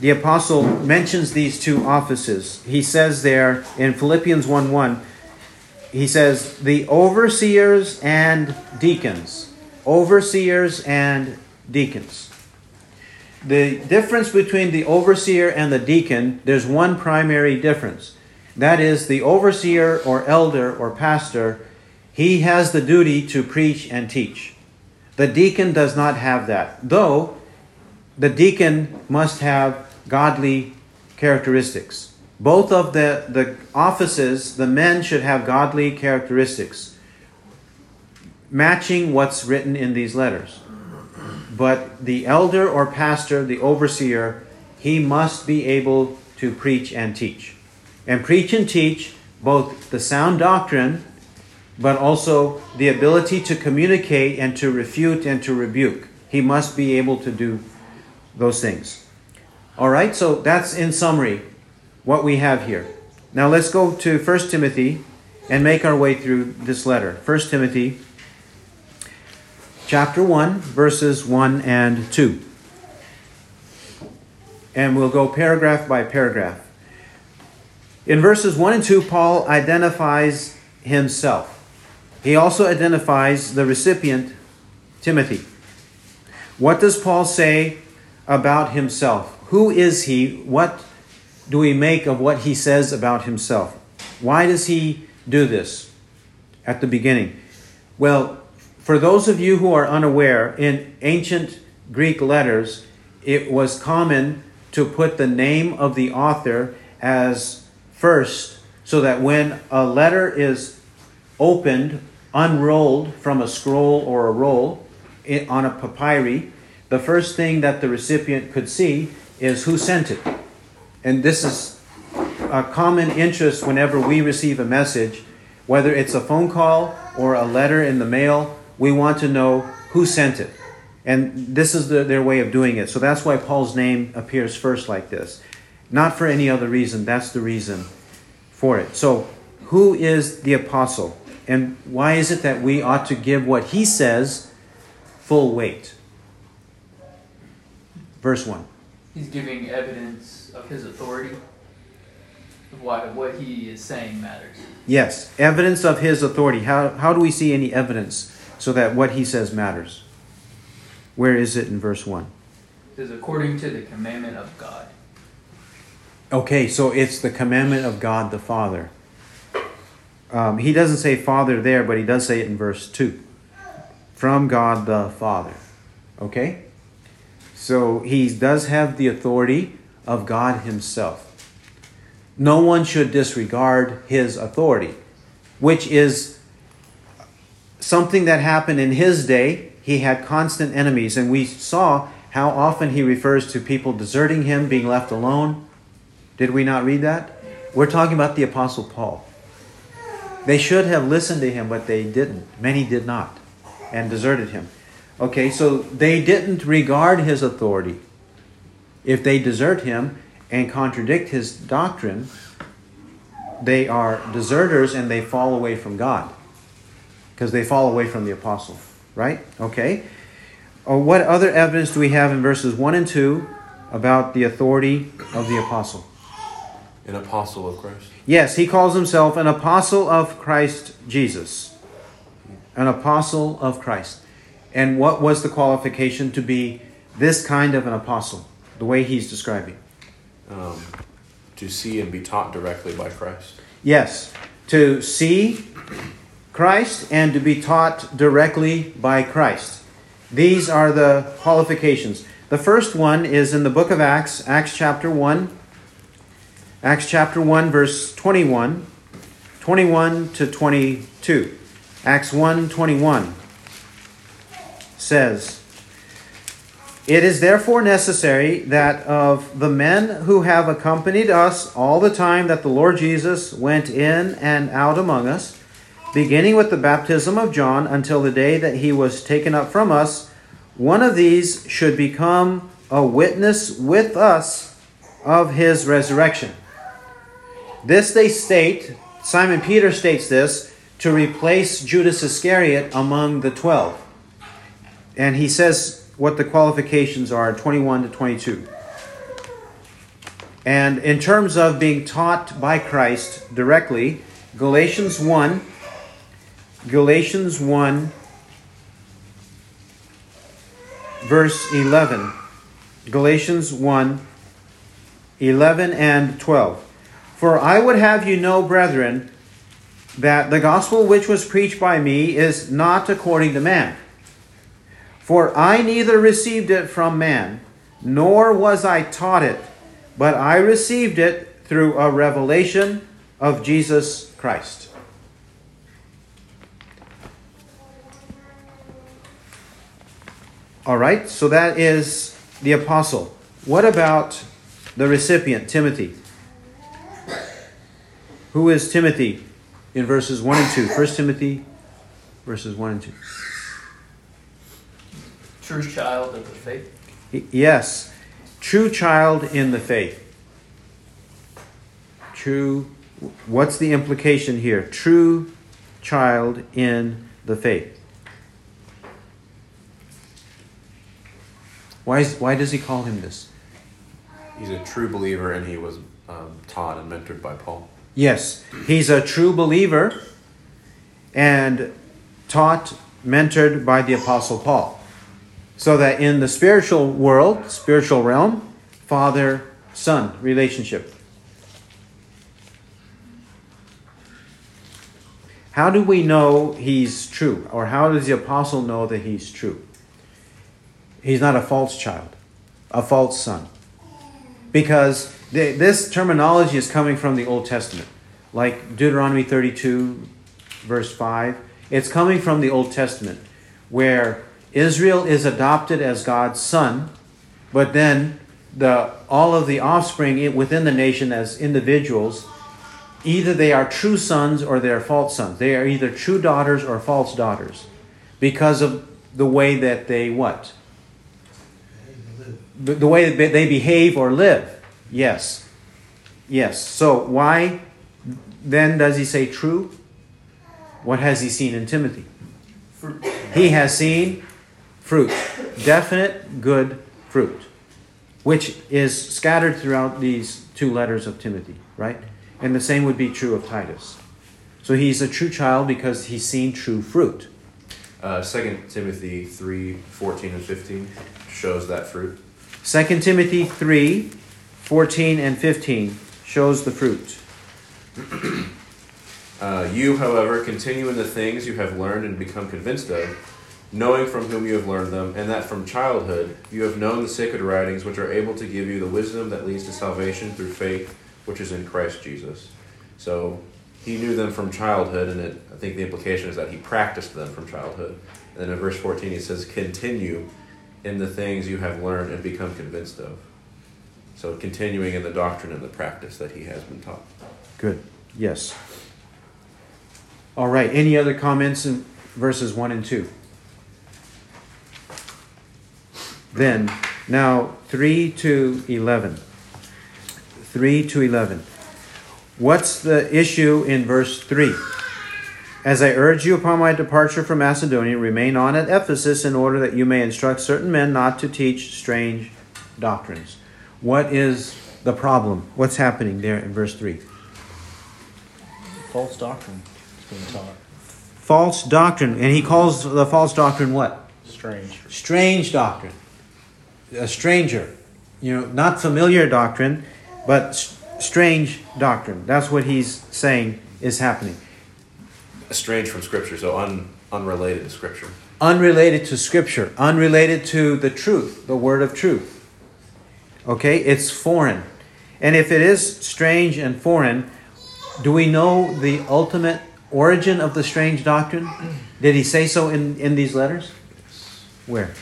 the apostle mentions these two offices. He says there in Philippians 1:1, he says, the overseers and deacons. Overseers and deacons. The difference between the overseer and the deacon, there's one primary difference. That is, the overseer or elder or pastor, he has the duty to preach and teach. The deacon does not have that, though the deacon must have godly characteristics. Both of the offices, the men should have godly characteristics, matching what's written in these letters. But the elder or pastor, the overseer, he must be able to preach and teach. And preach and teach both the sound doctrine, but also the ability to communicate and to refute and to rebuke. He must be able to do those things. All right, so that's in summary what we have here. Now let's go to 1 Timothy and make our way through this letter. 1 Timothy chapter 1, verses 1 and 2. And we'll go paragraph by paragraph. In verses 1 and 2, Paul identifies himself. He also identifies the recipient, Timothy. What does Paul say about himself? Who is he? What do we make of what he says about himself? Why does he do this at the beginning? Well, for those of you who are unaware, in ancient Greek letters, it was common to put the name of the author as first, so that when a letter is opened, unrolled from a scroll or a roll on a papyri, the first thing that the recipient could see is who sent it. And this is a common interest whenever we receive a message, whether it's a phone call or a letter in the mail, we want to know who sent it. And this is their way of doing it. So that's why Paul's name appears first like this. Not for any other reason. That's the reason for it. So who is the apostle? And why is it that we ought to give what he says full weight? Verse 1. He's giving evidence of his authority, of why what he is saying matters. Yes, evidence of his authority. How do we see any evidence so that what he says matters? Where is it in verse 1? It is according to the commandment of God. Okay, so it's the commandment of God the Father. He doesn't say Father there, but he does say it in verse 2. From God the Father. Okay? So he does have the authority of God himself. No one should disregard his authority, which is something that happened in his day. He had constant enemies, and we saw how often he refers to people deserting him, being left alone. Did we not read that? We're talking about the Apostle Paul. They should have listened to him, but they didn't. Many did not, and deserted him. Okay, so they didn't regard his authority. If they desert him and contradict his doctrine, they are deserters and they fall away from God, because they fall away from the apostle, right? Okay. What other evidence do we have in verses 1 and 2 about the authority of the apostle? An apostle of Christ. Yes, he calls himself an apostle of Christ Jesus. An apostle of Christ. And what was the qualification to be this kind of an apostle, the way he's describing? To see and be taught directly by Christ. Yes, to see Christ and to be taught directly by Christ. These are the qualifications. The first one is in the book of Acts, Acts chapter 1, verse 21 to 22. Acts 1:21. Says, It is therefore necessary that of the men who have accompanied us all the time that the Lord Jesus went in and out among us, beginning with the baptism of John until the day that he was taken up from us, one of these should become a witness with us of his resurrection. This they state, Simon Peter states this, to replace Judas Iscariot among the 12. And he says what the qualifications are, 21 to 22. And in terms of being taught by Christ directly, Galatians 1, verse 11. Galatians 1, 11 and 12. For I would have you know, brethren, that the gospel which was preached by me is not according to man. For I neither received it from man, nor was I taught it, but I received it through a revelation of Jesus Christ. All right, so that is the apostle. What about the recipient, Timothy? Who is Timothy? In verses 1 and 2. 1 Timothy, verses 1 and 2. True child of the faith? Yes. True child in the faith. True. What's the implication here? True child in the faith. Why does he call him this? He's a true believer and he was taught and mentored by Paul. Yes, he's a true believer and taught, mentored by the Apostle Paul. So that in the spiritual world, spiritual realm, father-son relationship. How do we know he's true? Or how does the apostle know that he's true? He's not a false child, a false son. Because this terminology is coming from the Old Testament, like Deuteronomy 32, verse 5. It's coming from the Old Testament, where Israel is adopted as God's son, but then all of the offspring within the nation as individuals, either they are true sons or they are false sons. They are either true daughters or false daughters because of the way that they what? The way that they behave or live. Yes. Yes. So why then does he say true? What has he seen in Timothy? Fruit. He has seen fruit. Definite good fruit. Which is scattered throughout these two letters of Timothy, right? And the same would be true of Titus. So he's a true child because he's seen true fruit. 2 Timothy 3, 14 and 15 shows that fruit. 2 Timothy 3, 14 and 15 shows the fruit. You, however, continue in the things you have learned and become convinced of, knowing from whom you have learned them, and that from childhood you have known the sacred writings which are able to give you the wisdom that leads to salvation through faith which is in Christ Jesus. So he knew them from childhood, and I think the implication is that he practiced them from childhood. And then in verse 14 he says, continue in the things you have learned and become convinced of. So continuing in the doctrine and the practice that he has been taught. Good. Yes. All right. Any other comments in verses 1 and 2? Then, now 3 to 11. 3 to 11. What's the issue in verse 3? As I urge you upon my departure from Macedonia, remain on at Ephesus in order that you may instruct certain men not to teach strange doctrines. What is the problem? What's happening there in verse 3? False doctrine is being taught. False doctrine. And he calls the false doctrine what? Strange. Strange doctrine. A stranger. Not familiar doctrine, but strange doctrine. That's what he's saying is happening. Strange from Scripture, so unrelated to Scripture. Unrelated to Scripture. Unrelated to the truth, the word of truth. Okay, it's foreign. And if it is strange and foreign, do we know the ultimate origin of the strange doctrine? Did he say so in these letters? Yes. Where?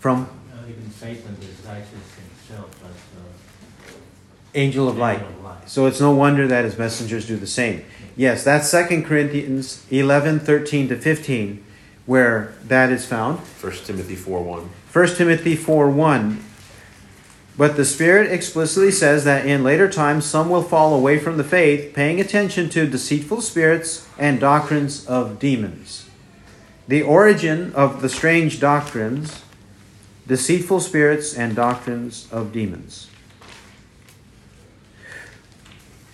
From? even Satan is righteous himself as the angel of light. So it's no wonder that his messengers do the same. Yes, that's 2 Corinthians 11, 13 to 15, where that is found. 1 Timothy 4:1. 1 Timothy 4:1. But the Spirit explicitly says that in later times some will fall away from the faith, paying attention to deceitful spirits and doctrines of demons. The origin of the strange doctrines, deceitful spirits and doctrines of demons.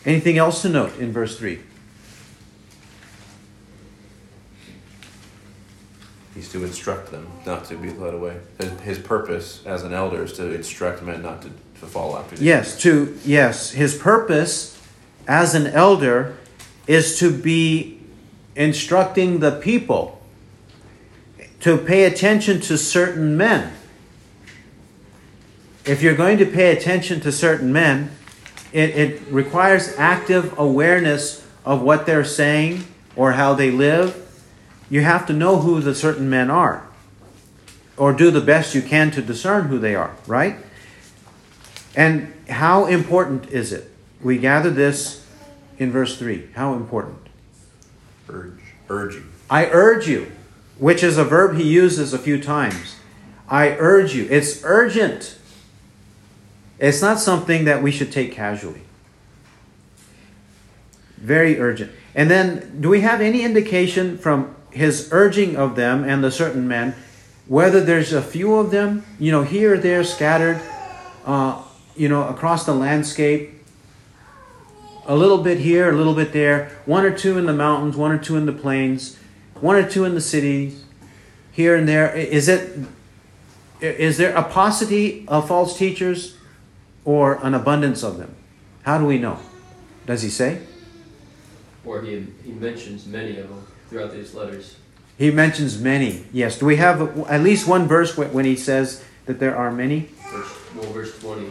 Anything else to note in verse 3? He's to instruct them not to be led away. His purpose as an elder is to instruct men not to fall after. Yes, his purpose as an elder is to be instructing the people to pay attention to certain men. If you're going to pay attention to certain men, it requires active awareness of what they're saying or how they live. You have to know who the certain men are, or do the best you can to discern who they are, right? And how important is it? We gather this in verse 3. How important? Urge you. I urge you, which is a verb he uses a few times. I urge you. It's urgent. It's not something that we should take casually. Very urgent. And then, do we have any indication from his urging of them and the certain men, whether there's a few of them, here or there scattered, across the landscape, a little bit here, a little bit there, one or two in the mountains, one or two in the plains, one or two in the cities, here and there. Is there a paucity of false teachers or an abundance of them? How do we know? Does he say? Or he mentions many of them throughout these letters. He mentions many, yes. Do we have at least one verse when he says that there are many? Verse 20.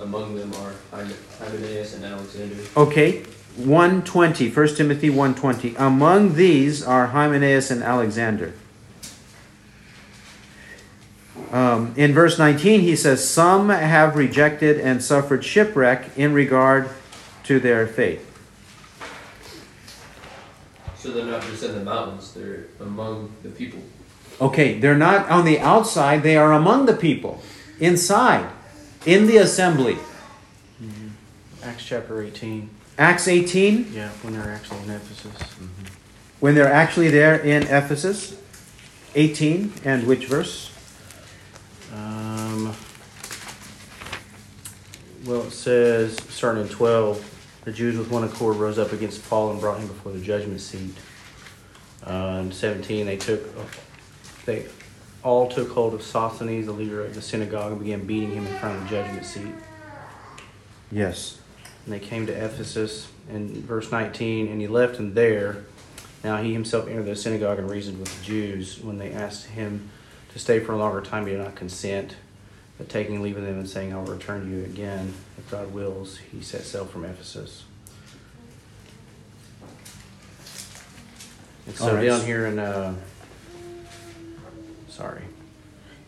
Among them are Hymenaeus and Alexander. Okay, 1:20, 1 Timothy 1:20. Among these are Hymenaeus and Alexander. In verse 19, he says, some have rejected and suffered shipwreck in regard to their faith. So they're not just in the mountains, they're among the people. Okay, they're not on the outside, they are among the people, inside, in the assembly. Mm-hmm. Acts chapter 18. Acts 18? Yeah, when they're actually in Ephesus. Mm-hmm. When they're actually there in Ephesus, 18, and which verse? It says, starting in 12, the Jews with one accord rose up against Paul and brought him before the judgment seat. In 17, they all took hold of Sosthenes, the leader of the synagogue, and began beating him in front of the judgment seat. Yes. And they came to Ephesus in verse 19, and he left him there. Now he himself entered the synagogue and reasoned with the Jews. When they asked him to stay for a longer time, he did not consent. But taking leave of them and saying, I'll return to you again, if God wills, he set sail from Ephesus. And so down here in...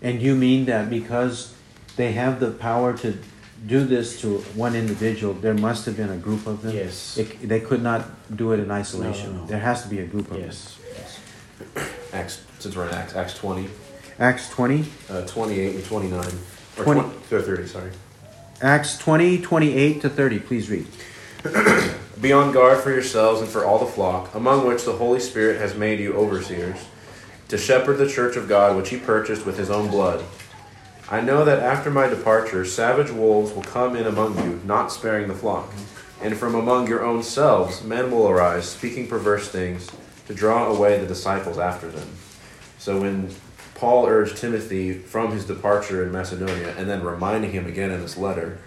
And you mean that because they have the power to do this to one individual, there must have been a group of them? Yes. They could not do it in isolation. No. There has to be a group of them. Yes. Since we're in Acts 20... Acts 20? 28 and 29. Or 30, sorry. Acts 20, 28 to 30. Please read. Be on guard for yourselves and for all the flock, among which the Holy Spirit has made you overseers, to shepherd the church of God, which he purchased with his own blood. I know that after my departure, savage wolves will come in among you, not sparing the flock. And from among your own selves, men will arise, speaking perverse things, to draw away the disciples after them. So when Paul urged Timothy from his departure in Macedonia and then reminding him again in this letter,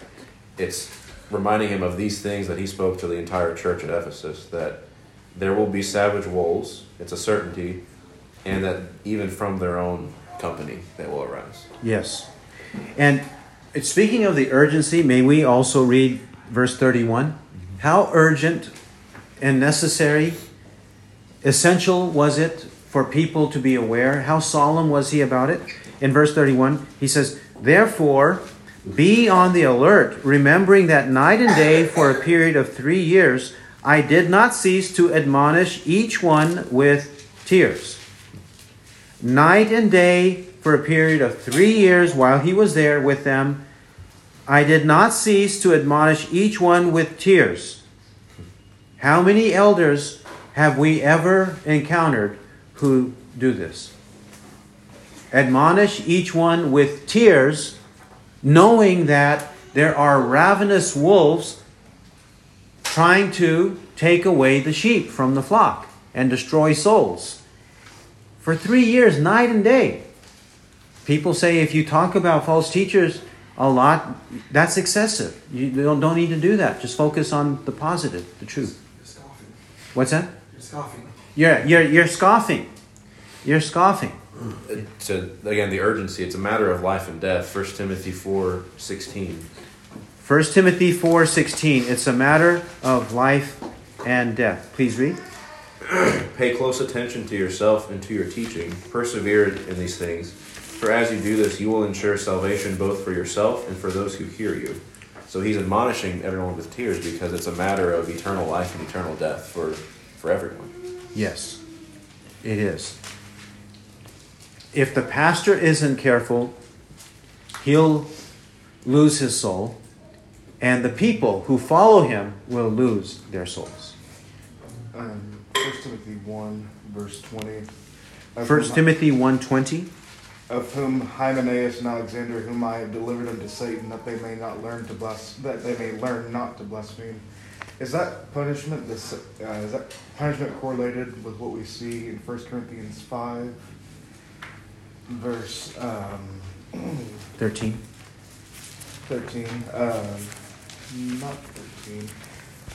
it's reminding him of these things that he spoke to the entire church at Ephesus, that there will be savage wolves, it's a certainty, and that even from their own company they will arise. Yes. And speaking of the urgency, may we also read verse 31? How urgent and necessary, essential was it for people to be aware? How solemn was he about it? in verse 31, he says, "Therefore, be on the alert, remembering that night and day for a period of 3 years, I did not cease to admonish each one with tears." Night and day for a period of 3 years while he was there with them, I did not cease to admonish each one with tears. How many elders have we ever encountered who do this? Admonish each one with tears, knowing that there are ravenous wolves trying to take away the sheep from the flock and destroy souls. For 3 years, night and day. People say if you talk about false teachers a lot, that's excessive. You don't need to do that. Just focus on the positive, the truth. You're scoffing. What's that? You're scoffing. You're scoffing. You're scoffing. So again, the urgency, it's a matter of life and death. 1 Timothy 4:16. 1 Timothy 4:16. It's a matter of life and death. Please read. Pay close attention to yourself and to your teaching. Persevere in these things. For as you do this, you will ensure salvation both for yourself and for those who hear you. So he's admonishing everyone with tears because it's a matter of eternal life and eternal death for everyone. Yes, it is. If the pastor isn't careful, he'll lose his soul, and the people who follow him will lose their souls. 1 Timothy 1:20. 1 Timothy 1:20. Of whom Hymenaeus and Alexander, whom I delivered unto Satan, that they may learn not to blaspheme. Is that punishment? Is that punishment correlated with what we see in 1 Corinthians 5? Verse 13. 13. Not 13.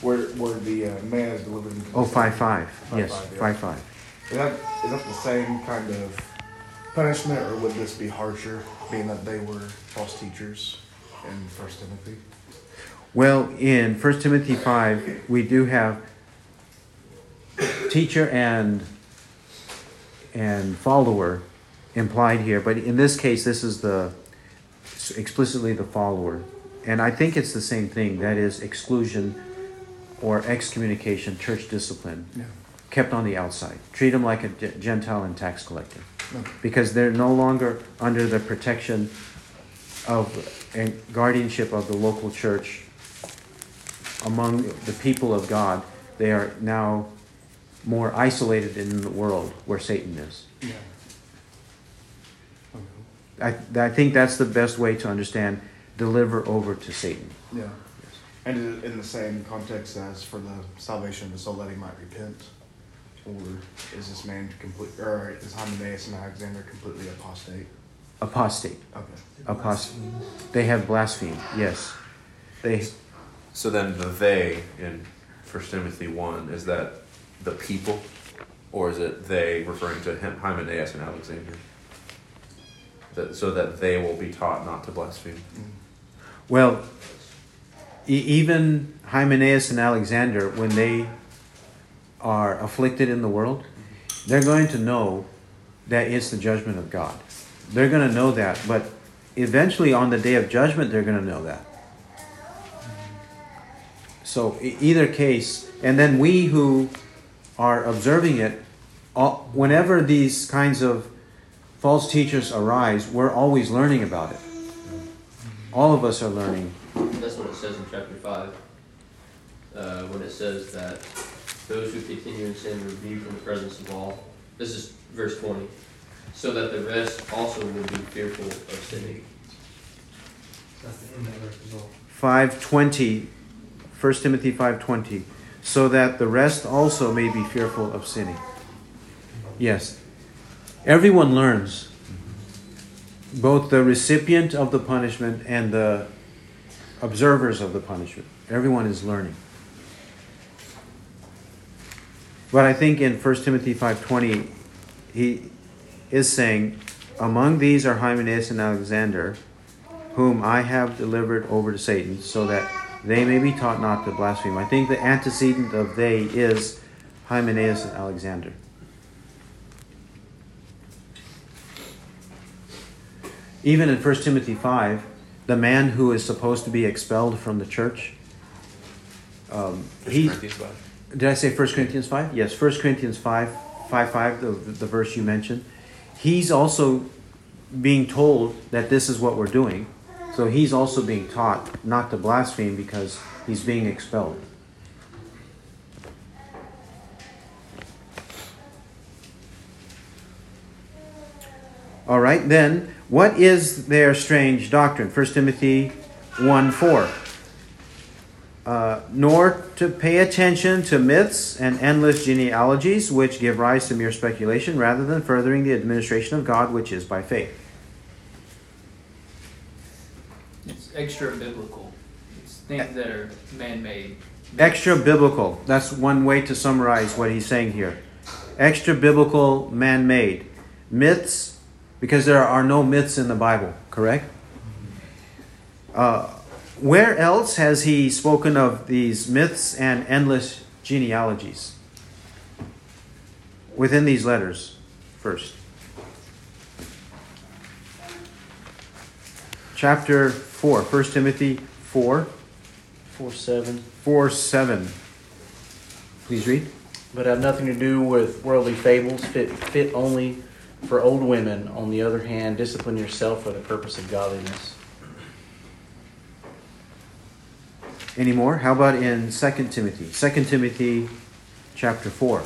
Where the man is delivered. Oh, 5:5. Yes, 5:5. Is that the same kind of punishment, or would this be harsher, being that they were false teachers in 1 Timothy? Well, in 1 Timothy 5, we do have teacher and follower implied here, but in this case, this is explicitly the follower. And I think it's the same thing, that is exclusion or excommunication, church discipline, kept on the outside. Treat them like a Gentile and tax collector, because they're no longer under the protection of and guardianship of the local church among the people of God. They are now more isolated in the world where Satan is. Yeah. I think that's the best way to understand deliver over to Satan. Yeah. Yes. And in the same context as for the salvation of the soul, that he might repent? Or is this man is Hymenaeus and Alexander completely apostate? Apostate. Okay. Apostate. They have blasphemed, yes. So then the they in 1 Timothy 1, is that the people? Or is it they referring to Hymenaeus and Alexander? So that they will be taught not to blaspheme. Well, even Hymenaeus and Alexander, when they are afflicted in the world, they're going to know that it's the judgment of God. They're going to know that, but eventually on the day of judgment, they're going to know that. So either case, and then we who are observing it, whenever these kinds of false teachers arise, we're always learning about it. All of us are learning. That's what it says in chapter 5, when it says that those who continue in sin are rebuked in the presence of all. This is verse 20. So that the rest also will be fearful of sinning. That's the end of verse 5:20. 1 Timothy 5:20. So that the rest also may be fearful of sinning. Yes. Everyone learns, both the recipient of the punishment and the observers of the punishment. Everyone is learning. But I think in 1 Timothy 5:20, he is saying, among these are Hymenaeus and Alexander, whom I have delivered over to Satan, so that they may be taught not to blaspheme. I think the antecedent of they is Hymenaeus and Alexander. Even in 1 Timothy 5, the man who is supposed to be expelled from the church. 1 Corinthians 5. Did I say 1 Corinthians 5? Yes, 1 Corinthians 5:5, the verse you mentioned. He's also being told that this is what we're doing. So he's also being taught not to blaspheme because he's being expelled. All right, then, what is their strange doctrine? 1 Timothy 1:4. Nor to pay attention to myths and endless genealogies which give rise to mere speculation rather than furthering the administration of God which is by faith. It's extra-biblical. It's things that are man-made. Extra-biblical. That's one way to summarize what he's saying here. Extra-biblical, man-made. Myths, because there are no myths in the Bible, correct? Where else has he spoken of these myths and endless genealogies? Within these letters, first. Chapter 4, 1 Timothy 4. 4:7. 4:7. Please read. But have nothing to do with worldly fables, fit only for old women. On the other hand, discipline yourself for the purpose of godliness. Any more? How about in 2 Timothy? 2 Timothy chapter 4.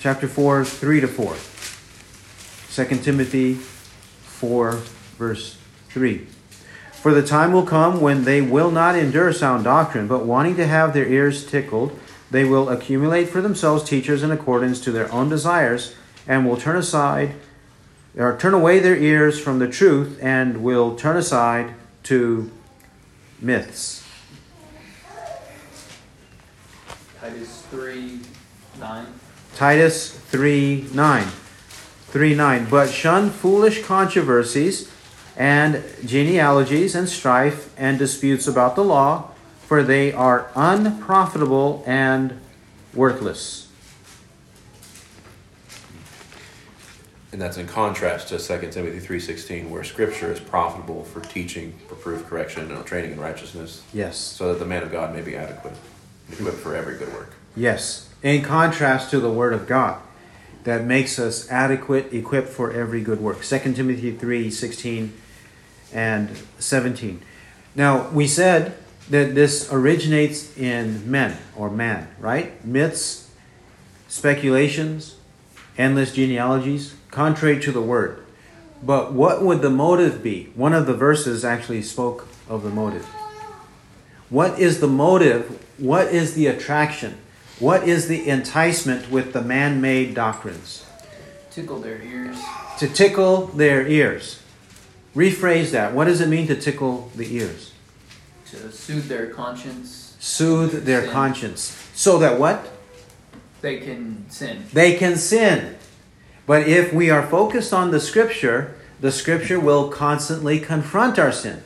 Chapter 4, 3-4. 2 Timothy 4, verse 3. For the time will come when they will not endure sound doctrine, but wanting to have their ears tickled, they will accumulate for themselves teachers in accordance to their own desires, and will turn away their ears from the truth, and will turn aside to myths. Titus 3:9. 3:9. But shun foolish controversies and genealogies and strife and disputes about the law, for they are unprofitable and worthless. And that's in contrast to 2 Timothy 3:16, where Scripture is profitable for teaching, reproof, correction, and training in righteousness. Yes. So that the man of God may be adequate, equipped for every good work. Yes. In contrast to the Word of God, that makes us adequate, equipped for every good work. 2 Timothy 3:16 and 17. Now, we said that this originates in men or man, right? Myths, speculations, endless genealogies, contrary to the word. But what would the motive be? One of the verses actually spoke of the motive. What is the motive? What is the attraction? What is the enticement with the man-made doctrines? Tickle their ears. To tickle their ears. Rephrase that. What does it mean to tickle the ears? To soothe their conscience. Soothe their conscience. So that what? They can sin. They can sin. But if we are focused on the Scripture will constantly confront our sin.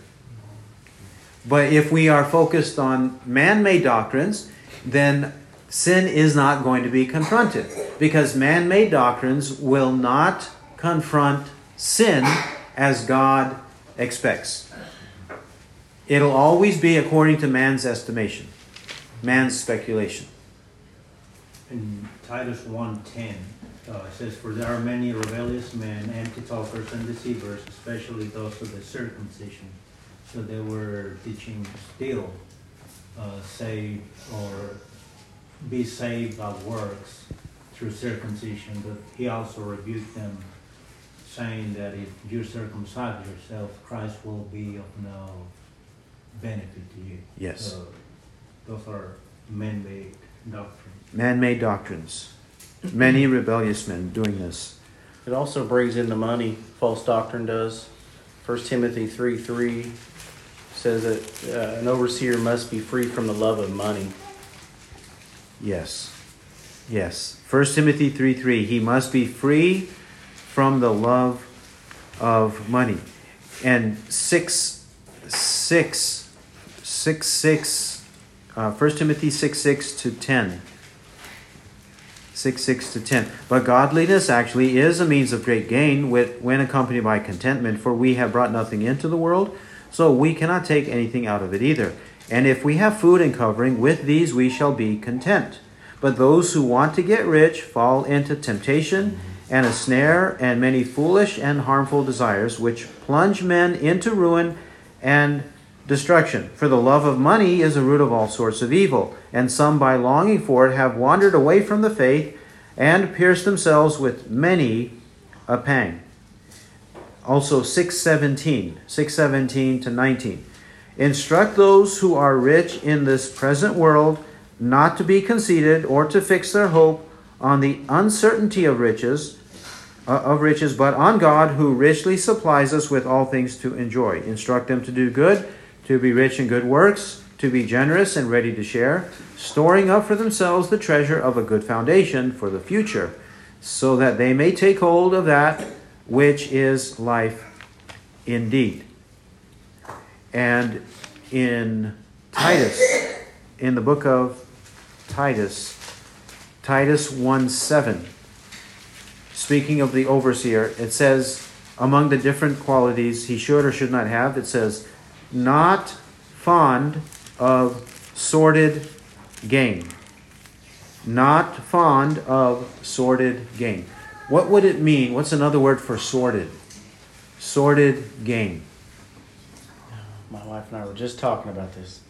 But if we are focused on man-made doctrines, then sin is not going to be confronted, because man-made doctrines will not confront sin as God expects. It'll always be according to man's estimation, man's speculation. In Titus 1:10, it says, for there are many rebellious men, empty talkers and deceivers, especially those of the circumcision. So they were teaching still, save or be saved by works through circumcision. But he also rebuked them, saying that if you circumcise yourself, Christ will be of no benefit to you. Yes. So those are man-made doctrines. Man-made doctrines. Many rebellious men doing this. It also brings in the money. False doctrine does. 1 Timothy 3:3 says that an overseer must be free from the love of money. Yes. Yes. 1 Timothy 3:3. He must be free from the love of money. And 1 Timothy 6:6 to 10. 6:6-10. But godliness actually is a means of great gain when accompanied by contentment, for we have brought nothing into the world, so we cannot take anything out of it either. And if we have food and covering, with these we shall be content. But those who want to get rich fall into temptation and a snare and many foolish and harmful desires, which plunge men into ruin and destruction. For the love of money is the root of all sorts of evil, and some by longing for it have wandered away from the faith and pierced themselves with many a pang. Also 6:17 to 19. Instruct those who are rich in this present world not to be conceited or to fix their hope on the uncertainty of riches, but on God, who richly supplies us with all things to enjoy. Instruct them to do good, to be rich in good works, to be generous and ready to share, storing up for themselves the treasure of a good foundation for the future, so that they may take hold of that which is life indeed. And in the book of Titus, Titus 1:7, speaking of the overseer, it says, among the different qualities he should or should not have, it says, not fond of sordid gain. Not fond of sordid gain. What would it mean? What's another word for sordid? Sordid gain. My wife and I were just talking about this.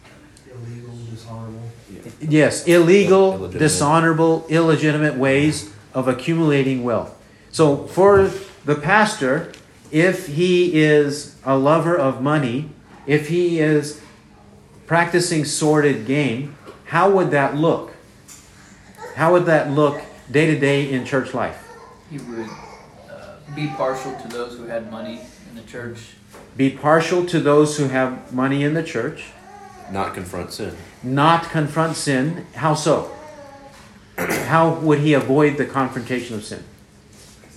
Illegal, dishonorable. Yeah. Yes, illegal, dishonorable, illegitimate ways of accumulating wealth. So for the pastor, if he is a lover of money, if he is practicing sordid gain, how would that look? How would that look day to day in church life? He would be partial to those who had money in the church. Be partial to those who have money in the church. Not confront sin. Not confront sin. How so? How would he avoid the confrontation of sin? It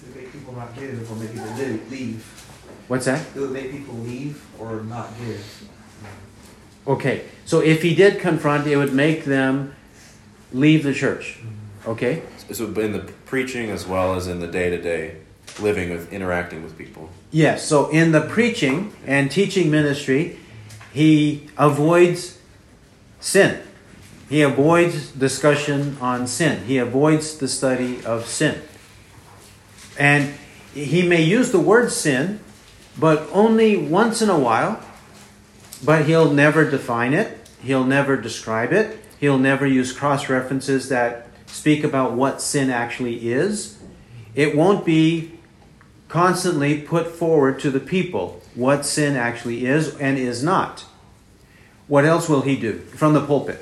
would make people not give or make people leave. What's that? It would make people leave or not give. Okay. So if he did confront, it would make them leave the church. Okay? So in the preaching as well as in the day-to-day living with interacting with people. Yes. So in the preaching and teaching ministry, he avoids sin. He avoids discussion on sin. He avoids the study of sin. And he may use the word sin, but only once in a while. But he'll never define it. He'll never describe it. He'll never use cross-references that speak about what sin actually is. It won't be constantly put forward to the people what sin actually is and is not. What else will he do from the pulpit?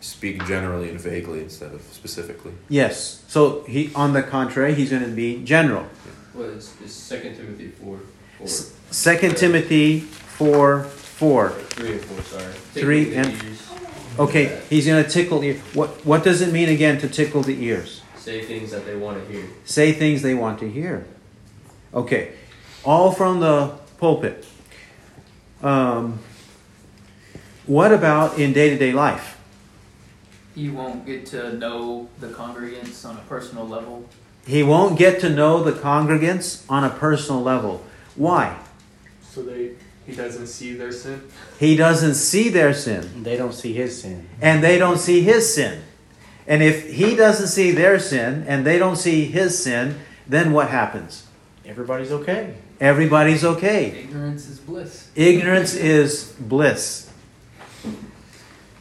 Speak generally and vaguely instead of specifically. Yes. So he, on the contrary, he's going to be general. Well, it's 2 Timothy 4:4. 2 Timothy 4:4. 3 and 4, sorry. Tickle the ears. Okay, he's going to tickle the ears. What does it mean again to tickle the ears? Say things that they want to hear. Say things they want to hear. Okay, all from the pulpit. What about in day-to-day life? He won't get to know the congregants on a personal level. He won't get to know the congregants on a personal level. Why? So he doesn't see their sin. He doesn't see their sin. And they don't see his sin. And they don't see his sin. And if he doesn't see their sin and they don't see his sin, then what happens? Everybody's okay. Everybody's okay. Ignorance is bliss. Ignorance is bliss.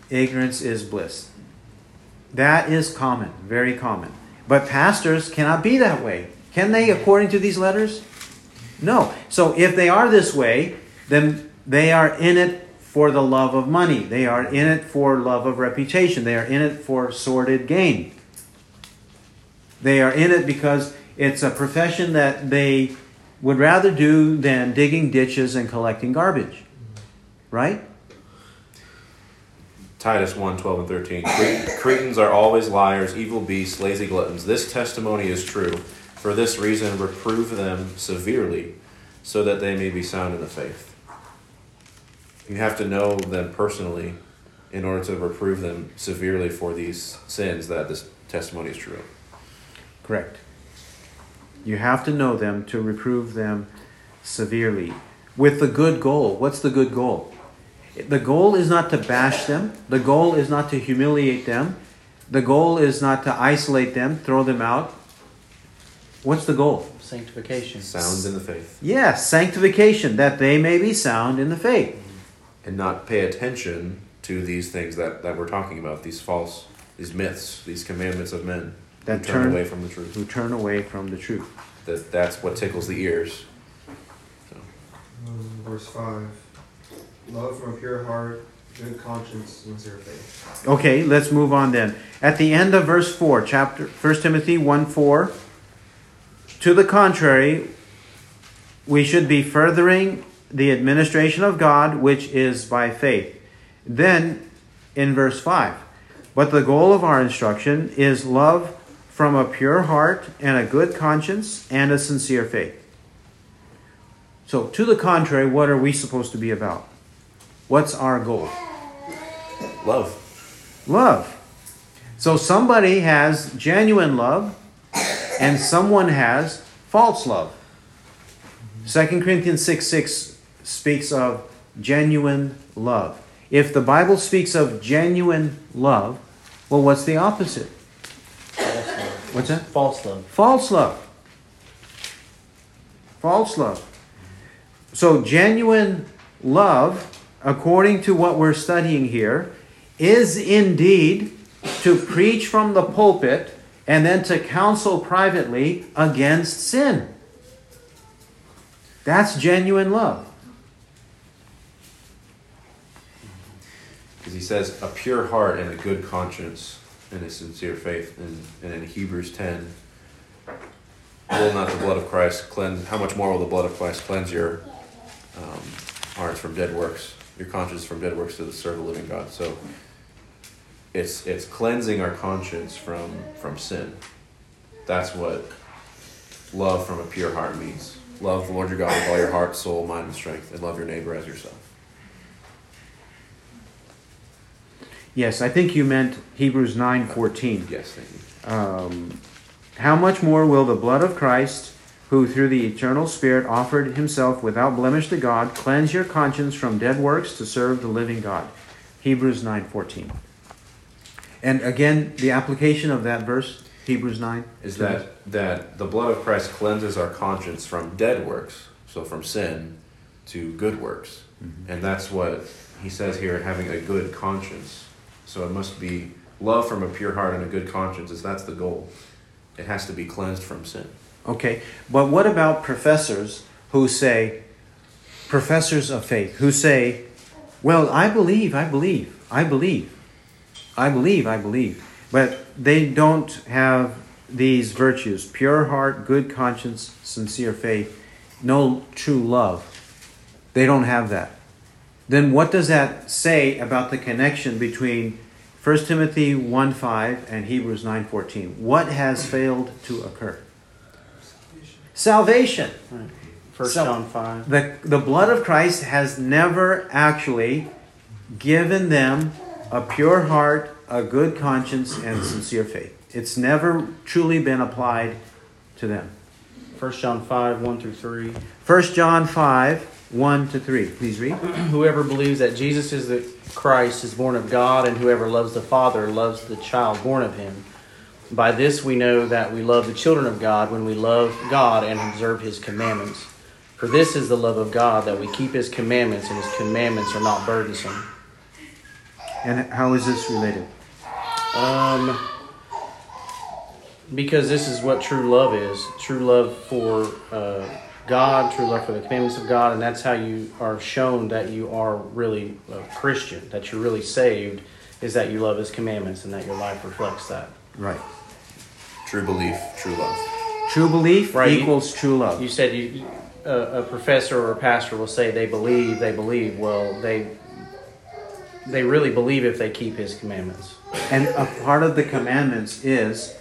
Ignorance is bliss. That is common, very common. But pastors cannot be that way. Can they, according to these letters? No. So if they are this way, then they are in it for the love of money. They are in it for love of reputation. They are in it for sordid gain. They are in it because it's a profession that they would rather do than digging ditches and collecting garbage. Right? Titus 1:12-13. Cretans are always liars, evil beasts, lazy gluttons. This testimony is true. For this reason, reprove them severely, so that they may be sound in the faith. You have to know them personally in order to reprove them severely for these sins that this testimony is true. Correct. You have to know them to reprove them severely with the good goal. What's the good goal? The goal is not to bash them. The goal is not to humiliate them. The goal is not to isolate them, throw them out. What's the goal? Sanctification. Sound in the faith. Yeah, sanctification, that they may be sound in the faith. And not pay attention to these things that we're talking about, these false, these myths, these commandments of men that turn away from the truth. Who turn away from the truth. That's what tickles the ears. So. Verse 5. Love from a pure heart, good conscience, sincere faith. Okay, let's move on then. At the end of verse 4, chapter 1 Timothy 1:4. To the contrary, we should be furthering the administration of God, which is by faith. Then, in verse 5, but the goal of our instruction is love from a pure heart and a good conscience and a sincere faith. So, to the contrary, what are we supposed to be about? What's our goal? Love. Love. So somebody has genuine love and someone has false love. 2 Corinthians 6:6 speaks of genuine love. If the Bible speaks of genuine love, well, what's the opposite? False love. What's that? False love. False love. False love. So genuine love, according to what we're studying here, is indeed to preach from the pulpit and then to counsel privately against sin. That's genuine love. Because he says a pure heart and a good conscience and a sincere faith. And in Hebrews 10, will not the blood of Christ cleanse? How much more will the blood of Christ cleanse your hearts from dead works? Your conscience from dead works to serve the living God. So it's cleansing our conscience from sin. That's what love from a pure heart means. Love the Lord your God with all your heart, soul, mind, and strength, and love your neighbor as yourself. Yes, I think you meant Hebrews 9:14. Yes, thank you. How much more will the blood of Christ, who through the eternal Spirit offered himself without blemish to God, cleanse your conscience from dead works to serve the living God. Hebrews 9:14. And again, the application of that verse, Hebrews 9. Is that the blood of Christ cleanses our conscience from dead works, so from sin, to good works. Mm-hmm. And that's what he says here, having a good conscience. So it must be love from a pure heart and a good conscience, as that's the goal. It has to be cleansed from sin. Okay, but what about professors of faith, who say, well, I believe, but they don't have these virtues: pure heart, good conscience, sincere faith, no true love. They don't have that. Then what does that say about the connection between 1 Timothy 1:5 and Hebrews 9:14? What has failed to occur? Salvation. Right. 1 John 5. The blood of Christ has never actually given them a pure heart, a good conscience, and sincere faith. It's never truly been applied to them. 1 John 5:1-3. 1 John 5:1-3. Please read. Whoever believes that Jesus is the Christ is born of God, and whoever loves the Father loves the child born of him. By this we know that we love the children of God, when we love God and observe his commandments. For this is the love of God, that we keep his commandments, and his commandments are not burdensome. And how is this related? Because this is what true love is. True love for God, true love for the commandments of God, and that's how you are shown that you are really a Christian, that you're really saved, is that you love his commandments and that your life reflects that. Right. True belief, true love. True belief equals true love. You said a professor or a pastor will say they believe. Well, they really believe if they keep his commandments. And a part of the commandments is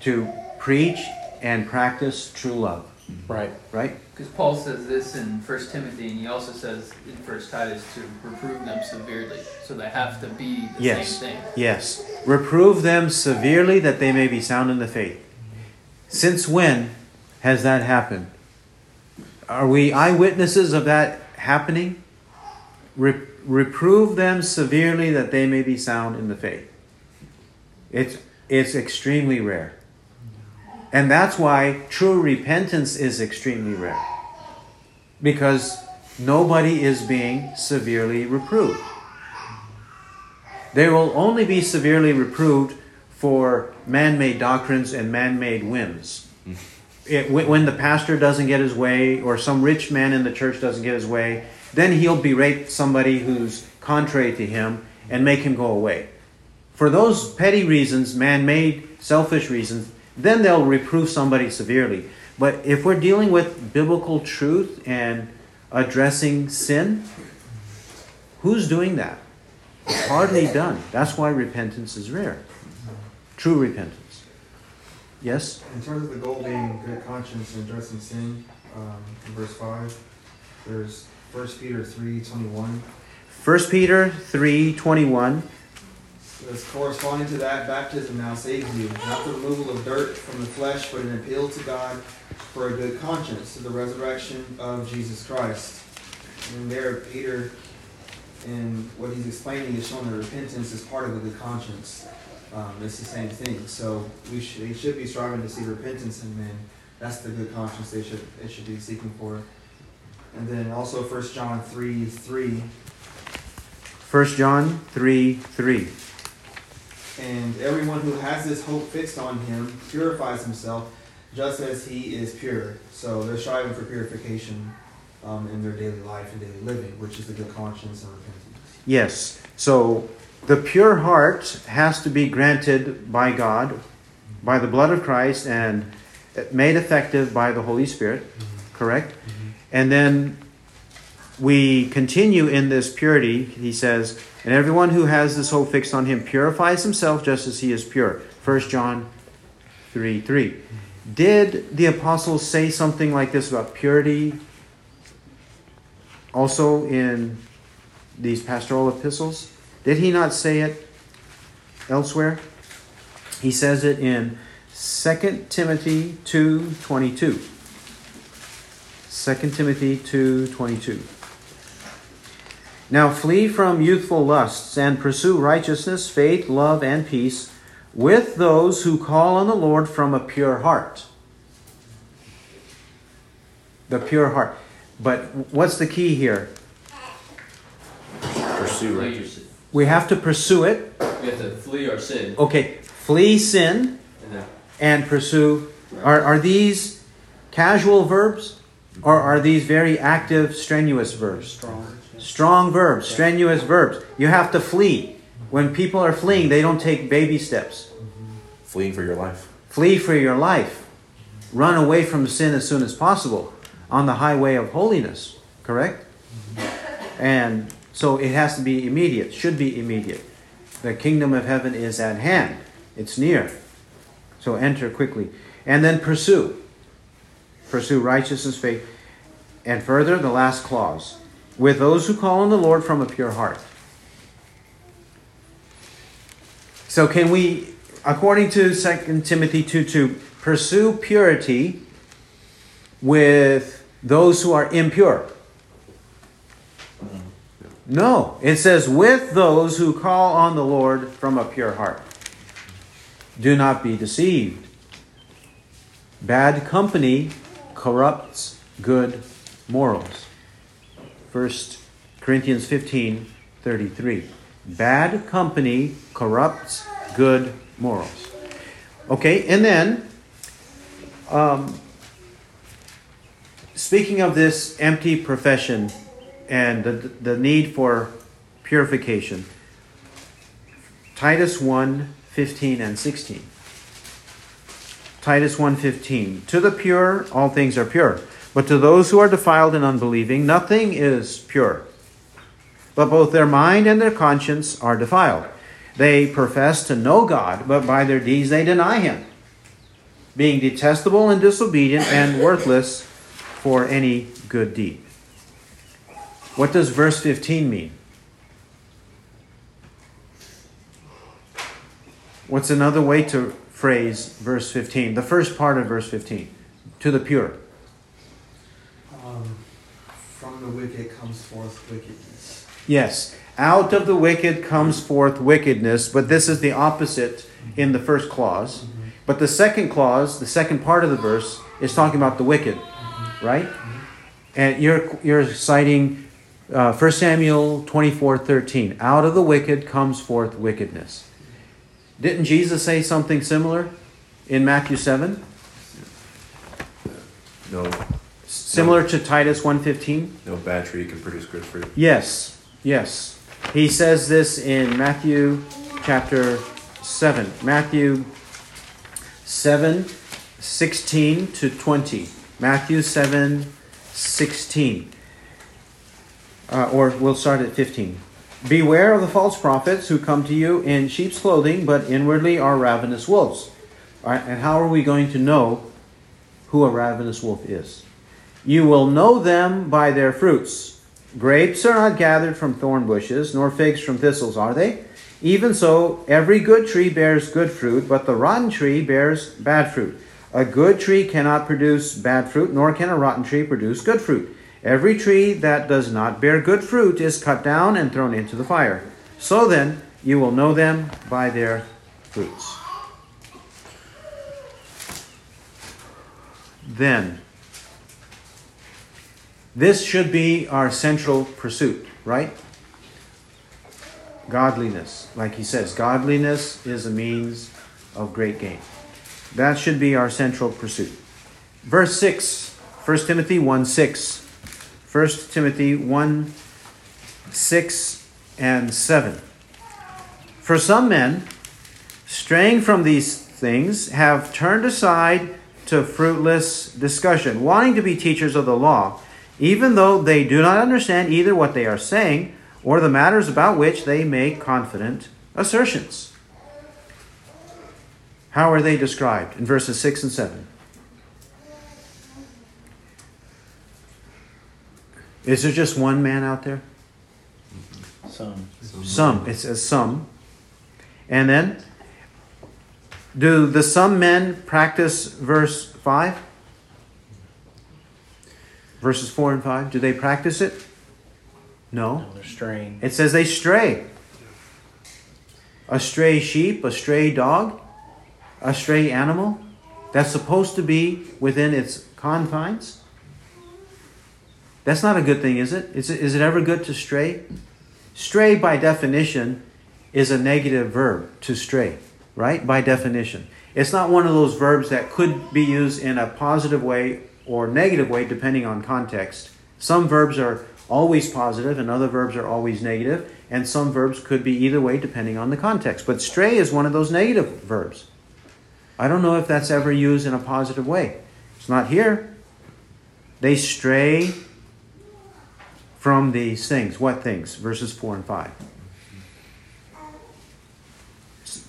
to preach and practice true love. Right. Right? Because Paul says this in 1 Timothy, and he also says in 1 Titus to reprove them severely. So they have to be the same thing. Yes. Reprove them severely that they may be sound in the faith. Since when has that happened? Are we eyewitnesses of that happening? Reprove them severely that they may be sound in the faith. It's extremely rare. And that's why true repentance is extremely rare. Because nobody is being severely reproved. They will only be severely reproved for man-made doctrines and man-made whims. When the pastor doesn't get his way, or some rich man in the church doesn't get his way, then he'll berate somebody who's contrary to him and make him go away. For those petty reasons, man-made, selfish reasons, then they'll reprove somebody severely. But if we're dealing with biblical truth and addressing sin, who's doing that? Hardly done. That's why repentance is rare. True repentance. Yes? In terms of the goal being good conscience and addressing sin, in verse 5, there's 1 Peter 3:21. 1 Peter 3:21. As corresponding to that, baptism now saves you, not the removal of dirt from the flesh, but an appeal to God for a good conscience, to the resurrection of Jesus Christ. And there, Peter, in what he's explaining, is showing that repentance is part of a good conscience. It's the same thing. So they should be striving to see repentance in men. That's the good conscience they should be seeking for. And then also 1 John 3:3. 1 John 3:3. And everyone who has this hope fixed on him purifies himself just as he is pure. So they're striving for purification in their daily life and daily living, which is a good conscience and repentance. Yes. So the pure heart has to be granted by God, by the blood of Christ, and made effective by the Holy Spirit. Mm-hmm. Correct? Mm-hmm. And then we continue in this purity. He says, and everyone who has this hope fixed on him purifies himself just as he is pure. 1 John 3:3. Did the apostles say something like this about purity also in these pastoral epistles? Did he not say it elsewhere? He says it in 2 Timothy 2:22. 2 Timothy 2:22. Now flee from youthful lusts and pursue righteousness, faith, love, and peace with those who call on the Lord from a pure heart. The pure heart. But what's the key here? Pursue righteousness. We have to pursue it. We have to flee our sin. Okay, flee sin and pursue. Are these casual verbs, or are these very active, strenuous verbs? Strong verbs, strenuous verbs. You have to flee. When people are fleeing, they don't take baby steps. Fleeing for your life. Flee for your life. Run away from sin as soon as possible on the highway of holiness. Correct? And so it has to be immediate, should be immediate. The kingdom of heaven is at hand. It's near. So enter quickly. And then pursue. Pursue righteousness, faith. And further, the last clause. With those who call on the Lord from a pure heart. So can we, according to 2 Timothy 2:2, pursue purity with those who are impure? No. It says, with those who call on the Lord from a pure heart. Do not be deceived. Bad company corrupts good morals. 1 Corinthians 15:33. Bad company corrupts good morals. Okay, and then, speaking of this empty profession and the need for purification, Titus 1:15 and 16. Titus 1:15. To the pure, all things are pure. But to those who are defiled and unbelieving, nothing is pure. But both their mind and their conscience are defiled. They profess to know God, but by their deeds they deny him, being detestable and disobedient and worthless for any good deed. What does verse 15 mean? What's another way to phrase, verse 15, the first part of verse 15, to the pure. From the wicked comes forth wickedness. Yes, out of the wicked comes forth wickedness, but this is the opposite in the first clause. Mm-hmm. But the second clause, the second part of the verse, is talking about the wicked, mm-hmm. right? Mm-hmm. And you're citing 1 Samuel 24:13. Out of the wicked comes forth wickedness. Didn't Jesus say something similar in Matthew 7? No. Similar to Titus 1:15? No bad tree can produce good fruit. Yes, yes. He says this in Matthew chapter 7. Matthew 7:16 to 20. Matthew 7:16. Or we'll start at 15. Beware of the false prophets who come to you in sheep's clothing, but inwardly are ravenous wolves. All right, and how are we going to know who a ravenous wolf is? You will know them by their fruits. Grapes are not gathered from thorn bushes, nor figs from thistles, are they? Even so, every good tree bears good fruit, but the rotten tree bears bad fruit. A good tree cannot produce bad fruit, nor can a rotten tree produce good fruit. Every tree that does not bear good fruit is cut down and thrown into the fire. So then, you will know them by their fruits. Then, this should be our central pursuit, right? Godliness, like he says, godliness is a means of great gain. That should be our central pursuit. Verse 6, 1 Timothy 1:6. 1 Timothy 1:6 and 7. For some men, straying from these things, have turned aside to fruitless discussion, wanting to be teachers of the law, even though they do not understand either what they are saying or the matters about which they make confident assertions. How are they described in verses 6 and 7? Is there just one man out there? Some. It says some. And then, do the some men practice verse 5? Verses 4 and 5, do they practice it? No. They're straying. It says they stray. A stray sheep, a stray dog, a stray animal. That's supposed to be within its confines. That's not a good thing, is it? Is it ever good to stray? Stray, by definition, is a negative verb, to stray, right? By definition. It's not one of those verbs that could be used in a positive way or negative way, depending on context. Some verbs are always positive, and other verbs are always negative, and some verbs could be either way, depending on the context. But stray is one of those negative verbs. I don't know if that's ever used in a positive way. It's not here. They stray from these things. What things? Verses 4 and 5.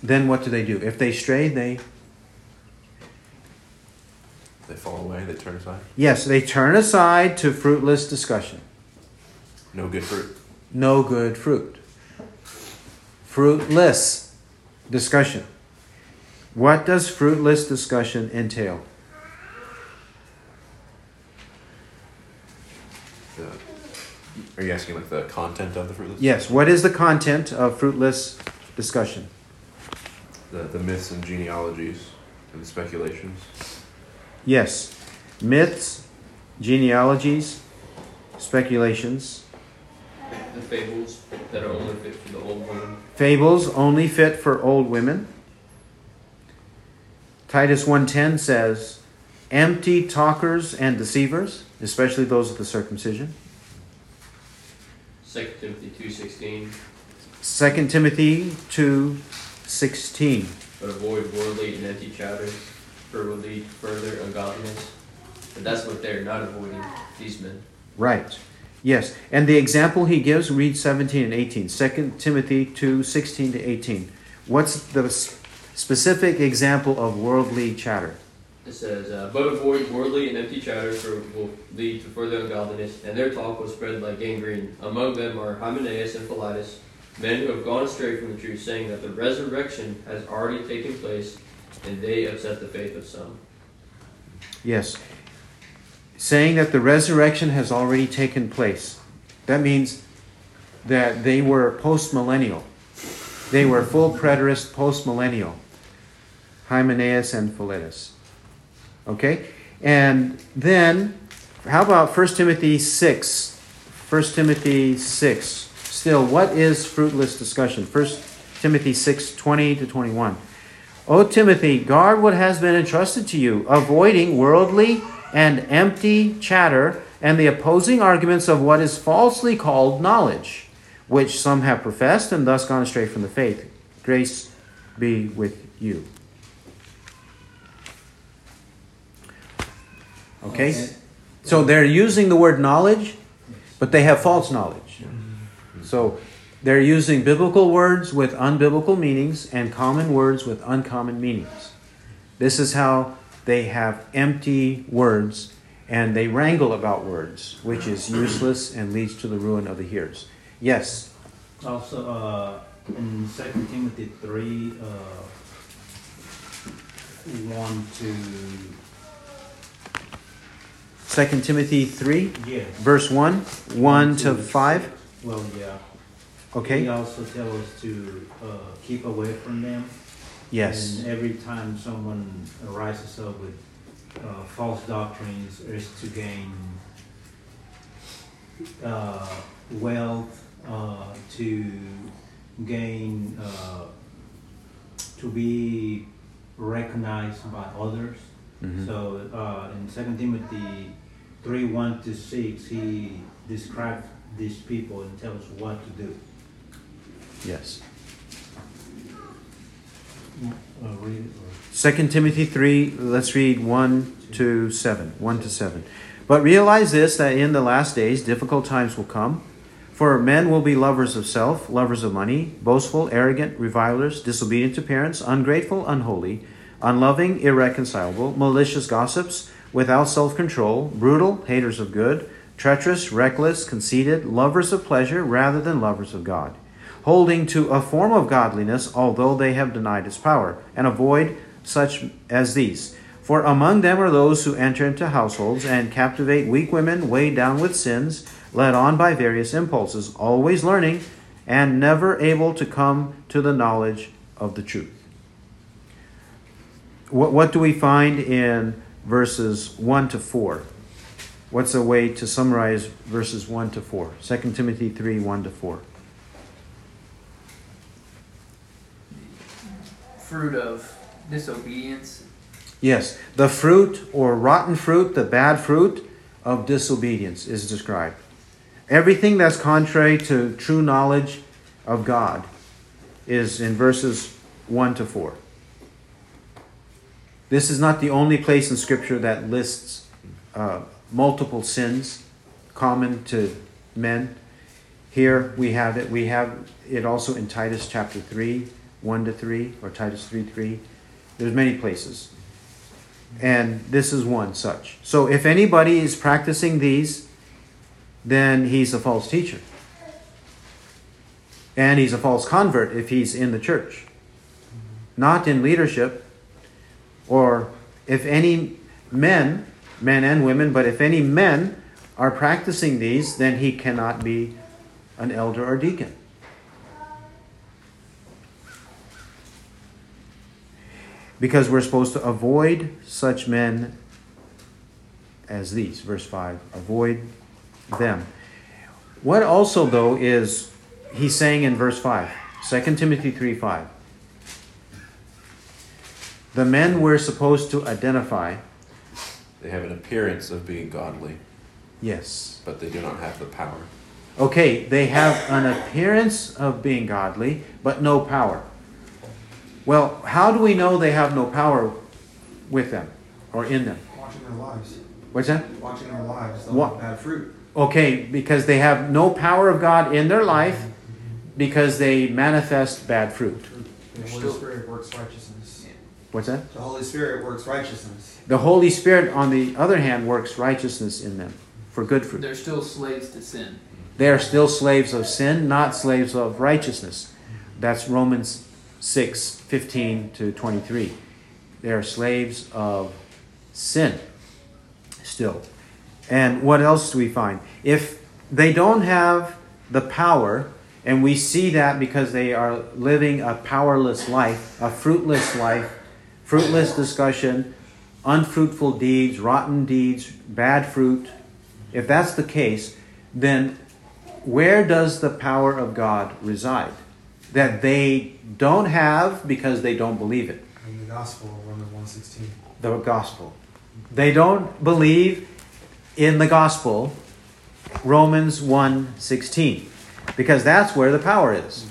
Then what do? If they stray, They fall away, they turn aside? Yes, they turn aside to fruitless discussion. No good fruit. No good fruit. Fruitless discussion. What does fruitless discussion entail? Are you asking like the content of the fruitless? Yes. What is the content of fruitless discussion? The myths and genealogies and the speculations. Yes. Myths, genealogies, speculations. The fables that are only fit for the old women. Fables only fit for old women. Titus 1:10 says, empty talkers and deceivers, especially those of the circumcision. 2 Timothy 2:16. 2 Timothy 2:16. But avoid worldly and empty chatter, for it will lead further ungodliness. But that's what they're not avoiding, these men. Right. Yes. And the example he gives, read 17 and 18. 2 Timothy 2:16 to 18. What's the specific example of worldly chatter? It says, but avoid worldly and empty chatter, for it will lead to further ungodliness, and their talk will spread like gangrene. Among them are Hymenaeus and Philetus, men who have gone astray from the truth, saying that the resurrection has already taken place, and they upset the faith of some. Yes. Saying that the resurrection has already taken place. That means that they were post-millennial. They were full preterist post-millennial. Hymenaeus and Philetus. Okay? And then, how about 1 Timothy 6? 1 Timothy 6. Still, what is fruitless discussion? 1 Timothy 6, 20 to 21. O Timothy, guard what has been entrusted to you, avoiding worldly and empty chatter and the opposing arguments of what is falsely called knowledge, which some have professed and thus gone astray from the faith. Grace be with you. Okay? So they're using the word knowledge, but they have false knowledge. So they're using biblical words with unbiblical meanings and common words with uncommon meanings. This is how they have empty words, and they wrangle about words, which is useless and leads to the ruin of the hearers. Yes? Also, in 2 Timothy 3, 1 to... 2 Timothy 3, yes. Verse 1, 1 to 5. Well, yeah. Okay. He also tells us to keep away from them. Yes. And every time someone rises up with false doctrines, is to gain wealth, to gain, to be recognized by others. Mm-hmm. So in 2 Timothy 3, 1 to 6, he describes these people and tells what to do. Yes. 2 Timothy 3, let's read 1 to 7. 1 to 7. But realize this, that in the last days difficult times will come. For men will be lovers of self, lovers of money, boastful, arrogant, revilers, disobedient to parents, ungrateful, unholy, unloving, irreconcilable, malicious gossips, without self-control, brutal, haters of good, treacherous, reckless, conceited, lovers of pleasure rather than lovers of God, holding to a form of godliness, although they have denied its power, and avoid such as these. For among them are those who enter into households and captivate weak women, weighed down with sins, led on by various impulses, always learning, and never able to come to the knowledge of the truth. What do we find in verses 1 to 4? What's a way to summarize verses 1 to 4? 2 Timothy 3, 1 to 4. Fruit of disobedience. Yes, the fruit or rotten fruit, the bad fruit of disobedience is described. Everything that's contrary to true knowledge of God is in verses 1 to 4. This is not the only place in Scripture that lists multiple sins common to men. Here we have it. We have it also in Titus chapter 3, 1 to 3, or Titus 3, 3. There's many places. And this is one such. So if anybody is practicing these, then he's a false teacher. And he's a false convert if he's in the church. Not in leadership. Or if any men and women, but if any men are practicing these, then he cannot be an elder or deacon. Because we're supposed to avoid such men as these. Verse 5, avoid them. What also, though, is he saying in verse 5, 2 Timothy 3, 5. The men we're supposed to identify. They have an appearance of being godly. Yes. But they do not have the power. Okay, they have an appearance of being godly, but no power. Well, how do we know they have no power with them or in them? Watching their lives. What's that? Watching their lives. They'll have bad fruit. Okay, because they have no power of God in their life because they manifest bad fruit. The Holy Spirit works righteousness. What's that? The Holy Spirit works righteousness. The Holy Spirit, on the other hand, works righteousness in them for good fruit. They're still slaves to sin. They are still slaves of sin, not slaves of righteousness. That's Romans 6:15 to 23. They are slaves of sin still. And what else do we find? If they don't have the power, and we see that because they are living a powerless life, fruitless discussion, unfruitful deeds, rotten deeds, bad fruit. If that's the case, then where does the power of God reside? That they don't have because they don't believe it. In the gospel, Romans 1:16. The gospel. They don't believe in the gospel, Romans 1:16. Because that's where the power is.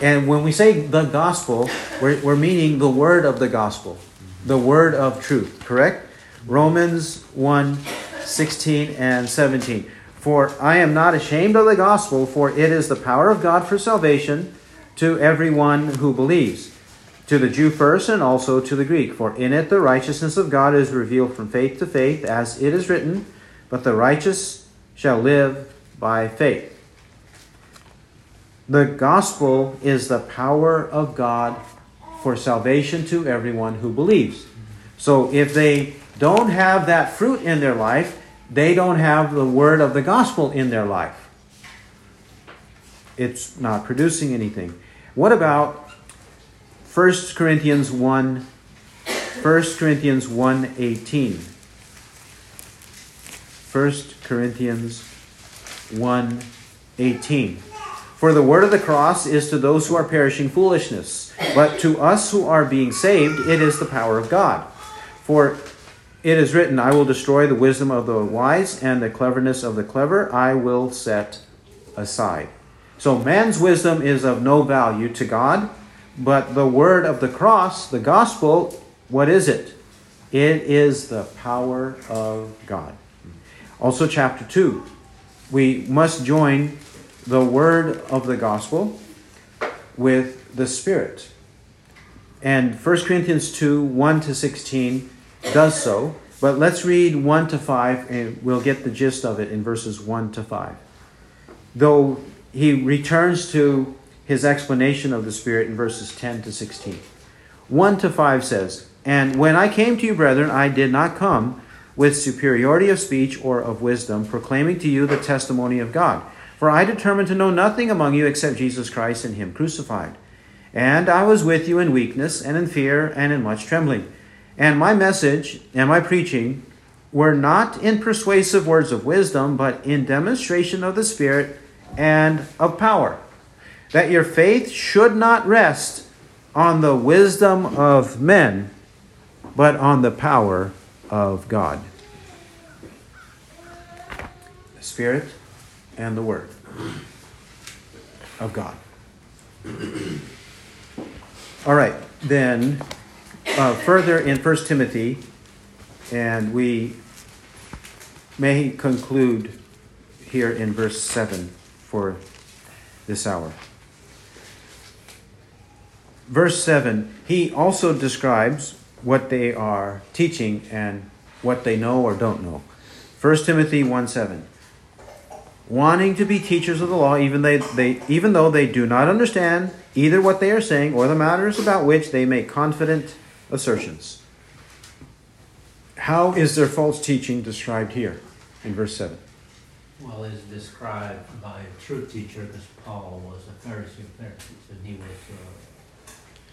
And when we say the gospel, we're meaning the word of the gospel, the word of truth, correct? Romans 1:16 and 17. For I am not ashamed of the gospel, for it is the power of God for salvation to everyone who believes, to the Jew first and also to the Greek. For in it the righteousness of God is revealed from faith to faith, as it is written, but the righteous shall live by faith. The gospel is the power of God for salvation to everyone who believes. So if they don't have that fruit in their life, they don't have the word of the gospel in their life. It's not producing anything. What about 1 Corinthians 1:18? 1 Corinthians 1:18. For the word of the cross is to those who are perishing foolishness, but to us who are being saved, it is the power of God. For it is written, I will destroy the wisdom of the wise, and the cleverness of the clever I will set aside. So man's wisdom is of no value to God, but the word of the cross, the gospel, what is it? It is the power of God. Also chapter 2, we must join the word of the gospel with the Spirit. And 1 Corinthians 2:1-16 does so. But let's read 1-5 and we'll get the gist of it in verses 1-5. Though he returns to his explanation of the Spirit in verses 10-16. 1-5 says, And when I came to you, brethren, I did not come with superiority of speech or of wisdom, proclaiming to you the testimony of God. For I determined to know nothing among you except Jesus Christ and him crucified. And I was with you in weakness and in fear and in much trembling. And my message and my preaching were not in persuasive words of wisdom, but in demonstration of the Spirit and of power, that your faith should not rest on the wisdom of men, but on the power of God. The Spirit and the word of God. All right, then further in 1 Timothy, and we may conclude here in verse 7 for this hour. Verse 7, he also describes what they are teaching and what they know or don't know. 1 Timothy 1:7. Wanting to be teachers of the law, even though they do not understand either what they are saying or the matters about which they make confident assertions. How is their false teaching described here in verse 7? Well, it's described by a true teacher, because Paul was a Pharisee of Pharisees, and he was a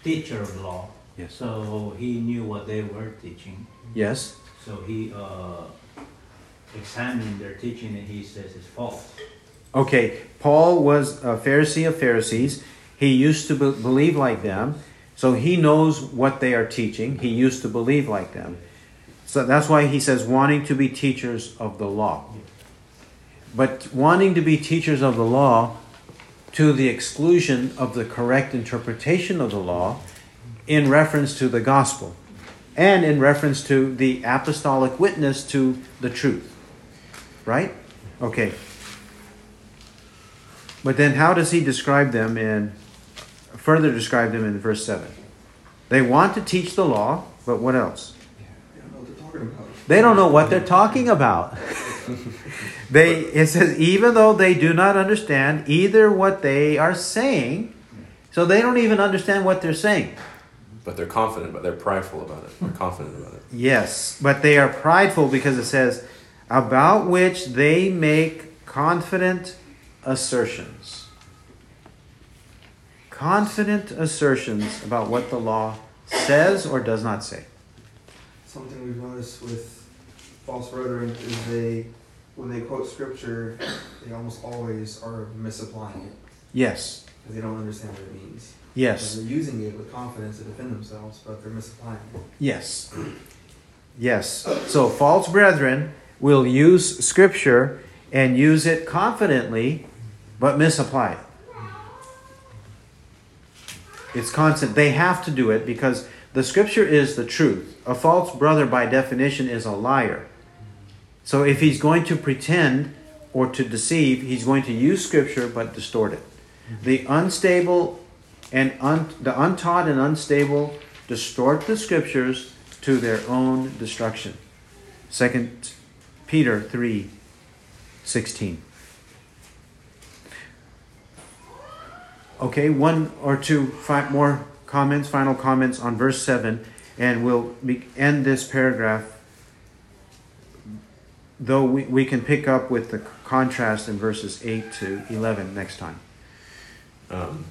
teacher of law. Yes. So he knew what they were teaching. Yes. So he examining their teaching, and he says it's false. Okay, Paul was a Pharisee of Pharisees. He used to believe like them, so he knows what they are teaching. He used to believe like them. So that's why he says wanting to be teachers of the law. But wanting to be teachers of the law to the exclusion of the correct interpretation of the law in reference to the gospel and in reference to the apostolic witness to the truth. Right? Okay. But then how does he describe them in verse 7? They want to teach the law, but what else? They don't know what they're talking about. It says, even though they do not understand either what they are saying, so they don't even understand what they're saying. But they're confident, but they're prideful about it. They're confident about it. Yes, but they are prideful because it says, about which they make confident assertions. Confident assertions about what the law says or does not say. Something we've noticed with false rhetoric is when they quote scripture, they almost always are misapplying it. Yes. Because they don't understand what it means. Yes. So they're using it with confidence to defend themselves, but they're misapplying it. Yes. Yes. So false brethren will use scripture and use it confidently, but misapply it. It's constant. They have to do it because the scripture is the truth. A false brother, by definition, is a liar. So if he's going to pretend or to deceive, he's going to use scripture but distort it. The untaught and unstable distort the scriptures to their own destruction. 2 Peter 3:16. Okay, one or two more comments, final comments on verse 7, and we'll end this paragraph, though we can pick up with the contrast in verses 8 to 11 next time.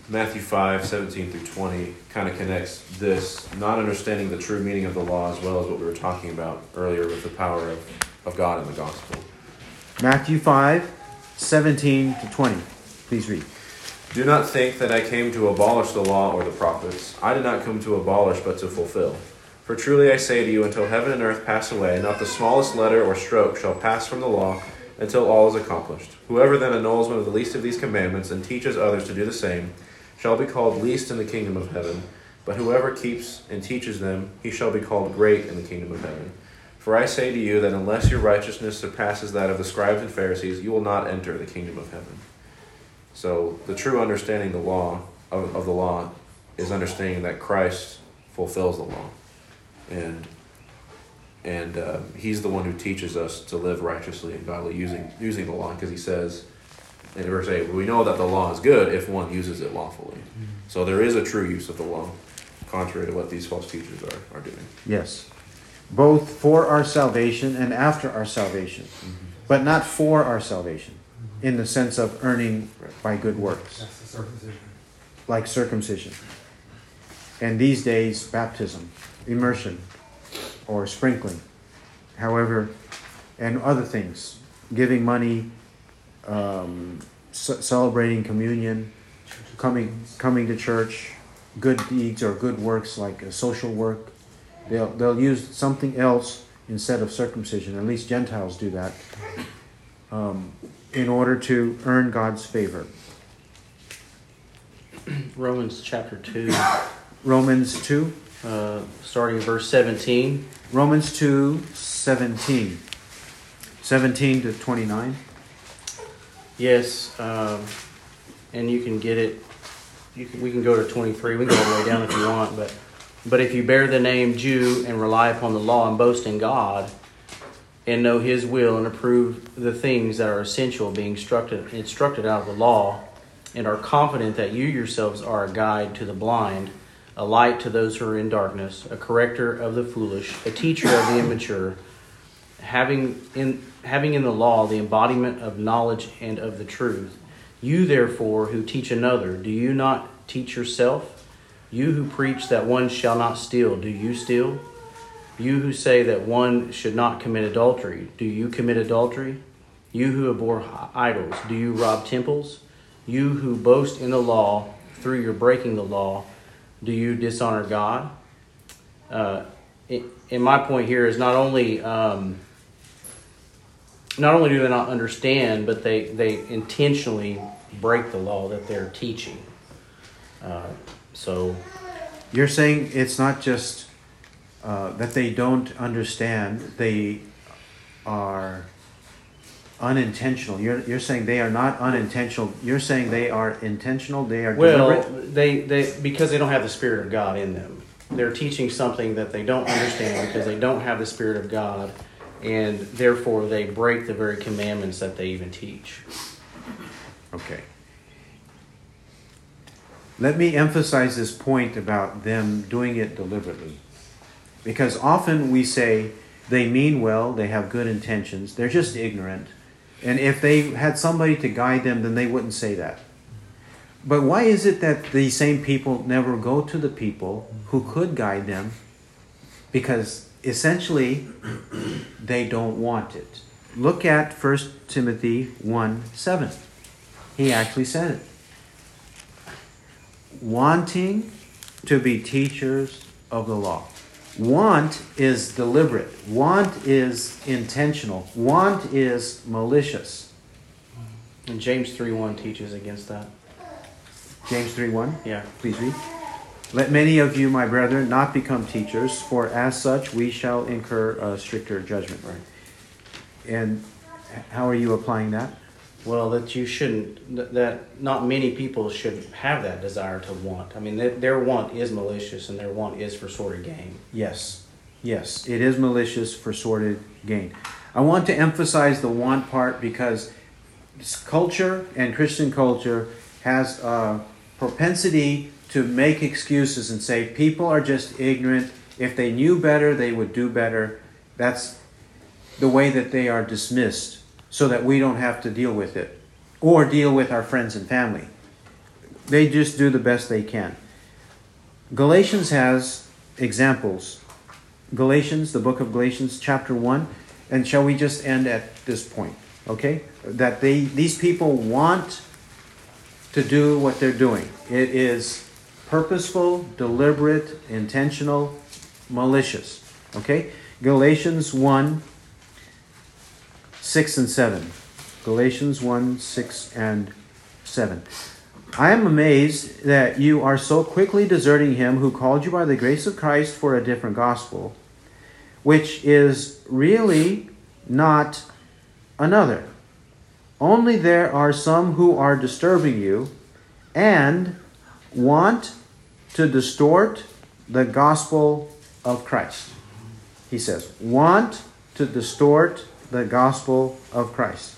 Matthew 5:17-20 kind of connects this, not understanding the true meaning of the law as well as what we were talking about earlier with the power of God in the gospel. Matthew 5:17-20. Please read. Do not think that I came to abolish the law or the prophets. I did not come to abolish but to fulfill. For truly I say to you, until heaven and earth pass away, not the smallest letter or stroke shall pass from the law until all is accomplished. Whoever then annuls one of the least of these commandments and teaches others to do the same shall be called least in the kingdom of heaven. But whoever keeps and teaches them, he shall be called great in the kingdom of heaven. For I say to you that unless your righteousness surpasses that of the scribes and Pharisees, you will not enter the kingdom of heaven. So the true understanding of the law is understanding that Christ fulfills the law. And he's the one who teaches us to live righteously and godly using the law, because he says in verse 8, we know that the law is good if one uses it lawfully. Mm-hmm. So there is a true use of the law, contrary to what these false teachers are doing. Yes, both for our salvation and after our salvation, mm-hmm. but not for our salvation mm-hmm. in the sense of earning right. by good works. That's the circumcision. Like circumcision. And these days, baptism, immersion, or sprinkling, however, and other things, giving money, celebrating communion, coming to church, good deeds or good works like social work. They'll use something else instead of circumcision. At least Gentiles do that in order to earn God's favor. Romans chapter 2. Starting verse 17. Romans 2:17. 17-29. Yes, and you can get it. We can go to 23. We can go all the way down if you want. But if you bear the name Jew and rely upon the law and boast in God and know His will and approve the things that are essential, being instructed out of the law, and are confident that you yourselves are a guide to the blind, a light to those who are in darkness, a corrector of the foolish, a teacher of the immature, having in the law the embodiment of knowledge and of the truth. You, therefore, who teach another, do you not teach yourself? You who preach that one shall not steal, do you steal? You who say that one should not commit adultery, do you commit adultery? You who abhor idols, do you rob temples? You who boast in the law through your breaking the law, do you dishonor God? And my point here is not only do they not understand, but they intentionally break the law that they're teaching. So you're saying it's not just that they don't understand; they are unintentional. You're saying they are not unintentional. You're saying they are intentional. They are deliberate. They because they don't have the Spirit of God in them. They're teaching something that they don't understand because they don't have the Spirit of God, and therefore they break the very commandments that they even teach. Okay. Let me emphasize this point about them doing it deliberately. Because often we say they mean well, they have good intentions, they're just ignorant. And if they had somebody to guide them, then they wouldn't say that. But why is it that the same people never go to the people who could guide them? Because essentially, they don't want it. Look at 1 Timothy 1:7. He actually said it. Wanting to be teachers of the law. Want is deliberate. Want is intentional. Want is malicious. And James 3:1 teaches against that. James 3:1? Yeah. Please read. Let many of you, my brethren, not become teachers, for as such we shall incur a stricter judgment. Right. And how are you applying that? Well, that you shouldn't, that not many people should have that desire to want. I mean, their want is malicious and their want is for sordid gain. Yes, yes, it is malicious for sordid gain. I want to emphasize the want part because culture and Christian culture has a propensity to make excuses and say people are just ignorant. If they knew better, they would do better. That's the way that they are dismissed, so that we don't have to deal with it or deal with our friends and family. They just do the best they can. Galatians has examples. Galatians, the book of Galatians, chapter 1. And shall we just end at this point, okay? That these people want to do what they're doing. It is purposeful, deliberate, intentional, malicious, okay? Galatians 1, 6 and 7. Galatians 1, 6 and 7. I am amazed that you are so quickly deserting him who called you by the grace of Christ for a different gospel, which is really not another. Only there are some who are disturbing you and want to distort the gospel of Christ. He says, want to distort the gospel of Christ.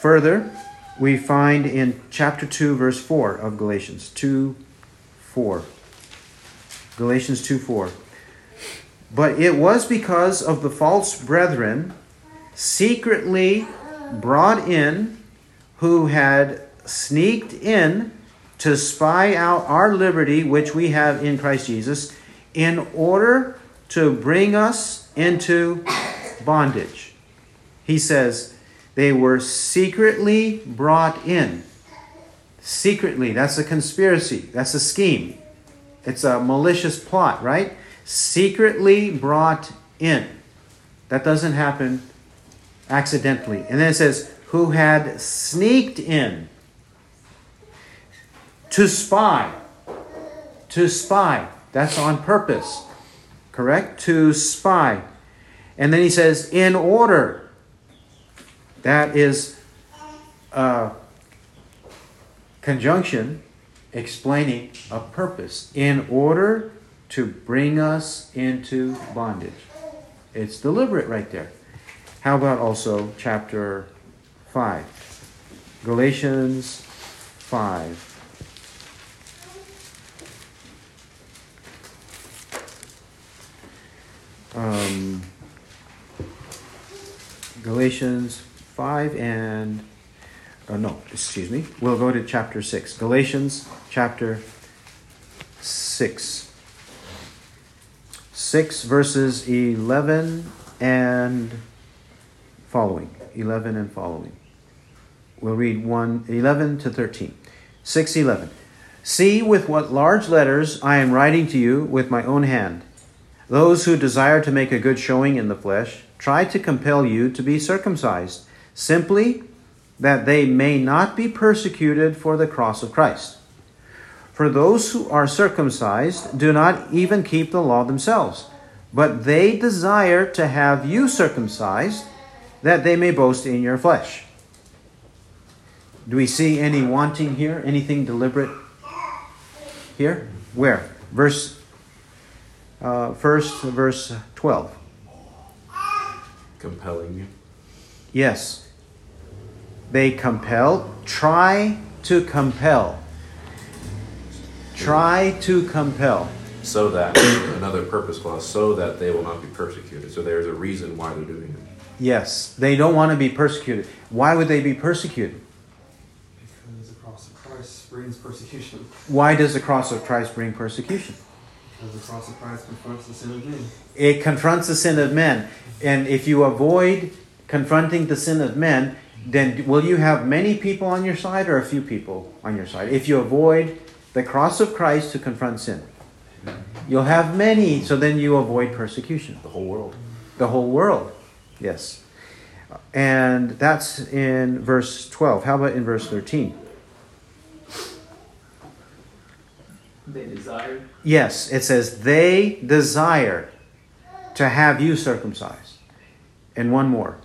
Further, we find in chapter 2, verse 4 of Galatians 2:4. Galatians 2:4. But it was because of the false brethren secretly brought in, who had sneaked in to spy out our liberty which we have in Christ Jesus, in order to bring us into bondage. He says, they were secretly brought in. Secretly, that's a conspiracy. That's a scheme. It's a malicious plot, right? Secretly brought in. That doesn't happen accidentally. And then it says, who had sneaked in to spy. To spy. That's on purpose. Correct? To spy. And then he says, in order. That is a conjunction explaining a purpose. In order to bring us into bondage. It's deliberate right there. How about also chapter 5? Galatians 5. Galatians 5 and, no, excuse me. We'll go to chapter 6. Galatians chapter 6. 6 verses 11 and following. 11 and following. We'll read 11 to 13. 6:11. See with what large letters I am writing to you with my own hand. Those who desire to make a good showing in the flesh try to compel you to be circumcised, simply that they may not be persecuted for the cross of Christ. For those who are circumcised do not even keep the law themselves, but they desire to have you circumcised, that they may boast in your flesh. Do we see any wanting here? Anything deliberate here? Where? Verse 12. Compelling you. Yes. They compel. Try to compel. Try to compel. So that, another purpose clause, so that they will not be persecuted. So there's a reason why they're doing it. Yes, they don't want to be persecuted. Why would they be persecuted? Because the cross of Christ brings persecution. Why does the cross of Christ bring persecution? Because the cross of Christ confronts the sin of men. It confronts the sin of men. And if you avoid confronting the sin of men, then will you have many people on your side or a few people on your side? If you avoid the cross of Christ to confront sin, you'll have many, so then you avoid persecution. The whole world. The whole world, yes. And that's in verse 12. How about in verse 13? They desire. Yes, it says, they desire to have you circumcised. And one more.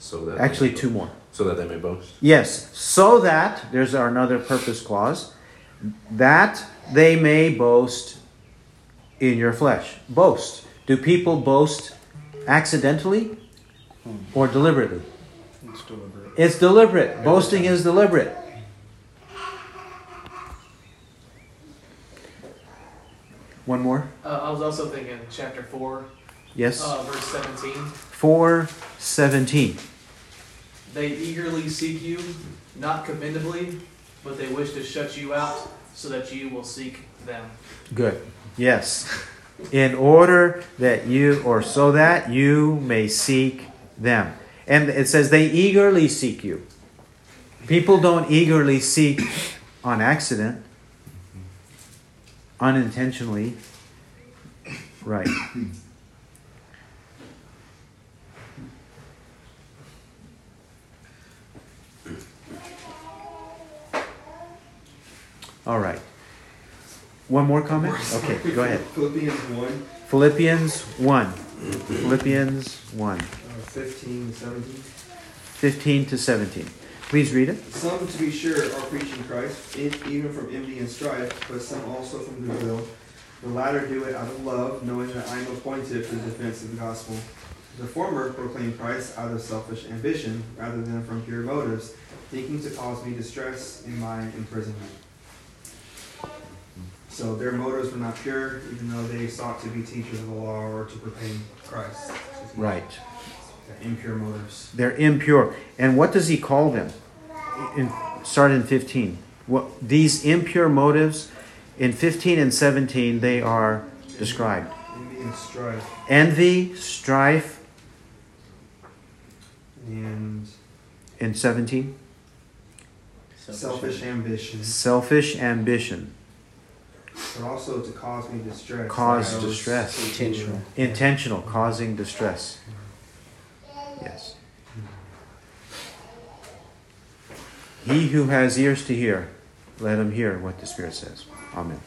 So that actually, two more. So that they may boast. Yes, so that, there's our another purpose clause, that they may boast in your flesh. Boast. Do people boast accidentally or deliberately? It's deliberate. It's deliberate. Boasting is deliberate. One more. I was also thinking chapter 4. Yes. Verse 17. 4:17. They eagerly seek you, not commendably, but they wish to shut you out, so that you will seek them. Good. Yes. In order that you, or so that you may seek them. And it says they eagerly seek you. People don't eagerly seek on accident, unintentionally. Right. All right. One more comment? Okay, go ahead. Philippians 1. 15 to 17. 15 to 17. Please read it. Some, to be sure, are preaching Christ, even from envy and strife, but some also from goodwill. The latter do it out of love, knowing that I am appointed for the defense of the gospel. The former proclaim Christ out of selfish ambition, rather than from pure motives, thinking to cause me distress in my imprisonment. So their motives were not pure, even though they sought to be teachers of the law or to proclaim Christ. Right. They're impure motives. They're impure. And what does he call them? Start in 15. What, these impure motives, in 15 and 17, they are described. Envy and strife. Envy, strife. And in 17? Selfish ambition. Selfish ambition. But also to cause me distress. Cause distress. Intentional. Intentional, causing distress. Yes. He who has ears to hear, let him hear what the Spirit says. Amen.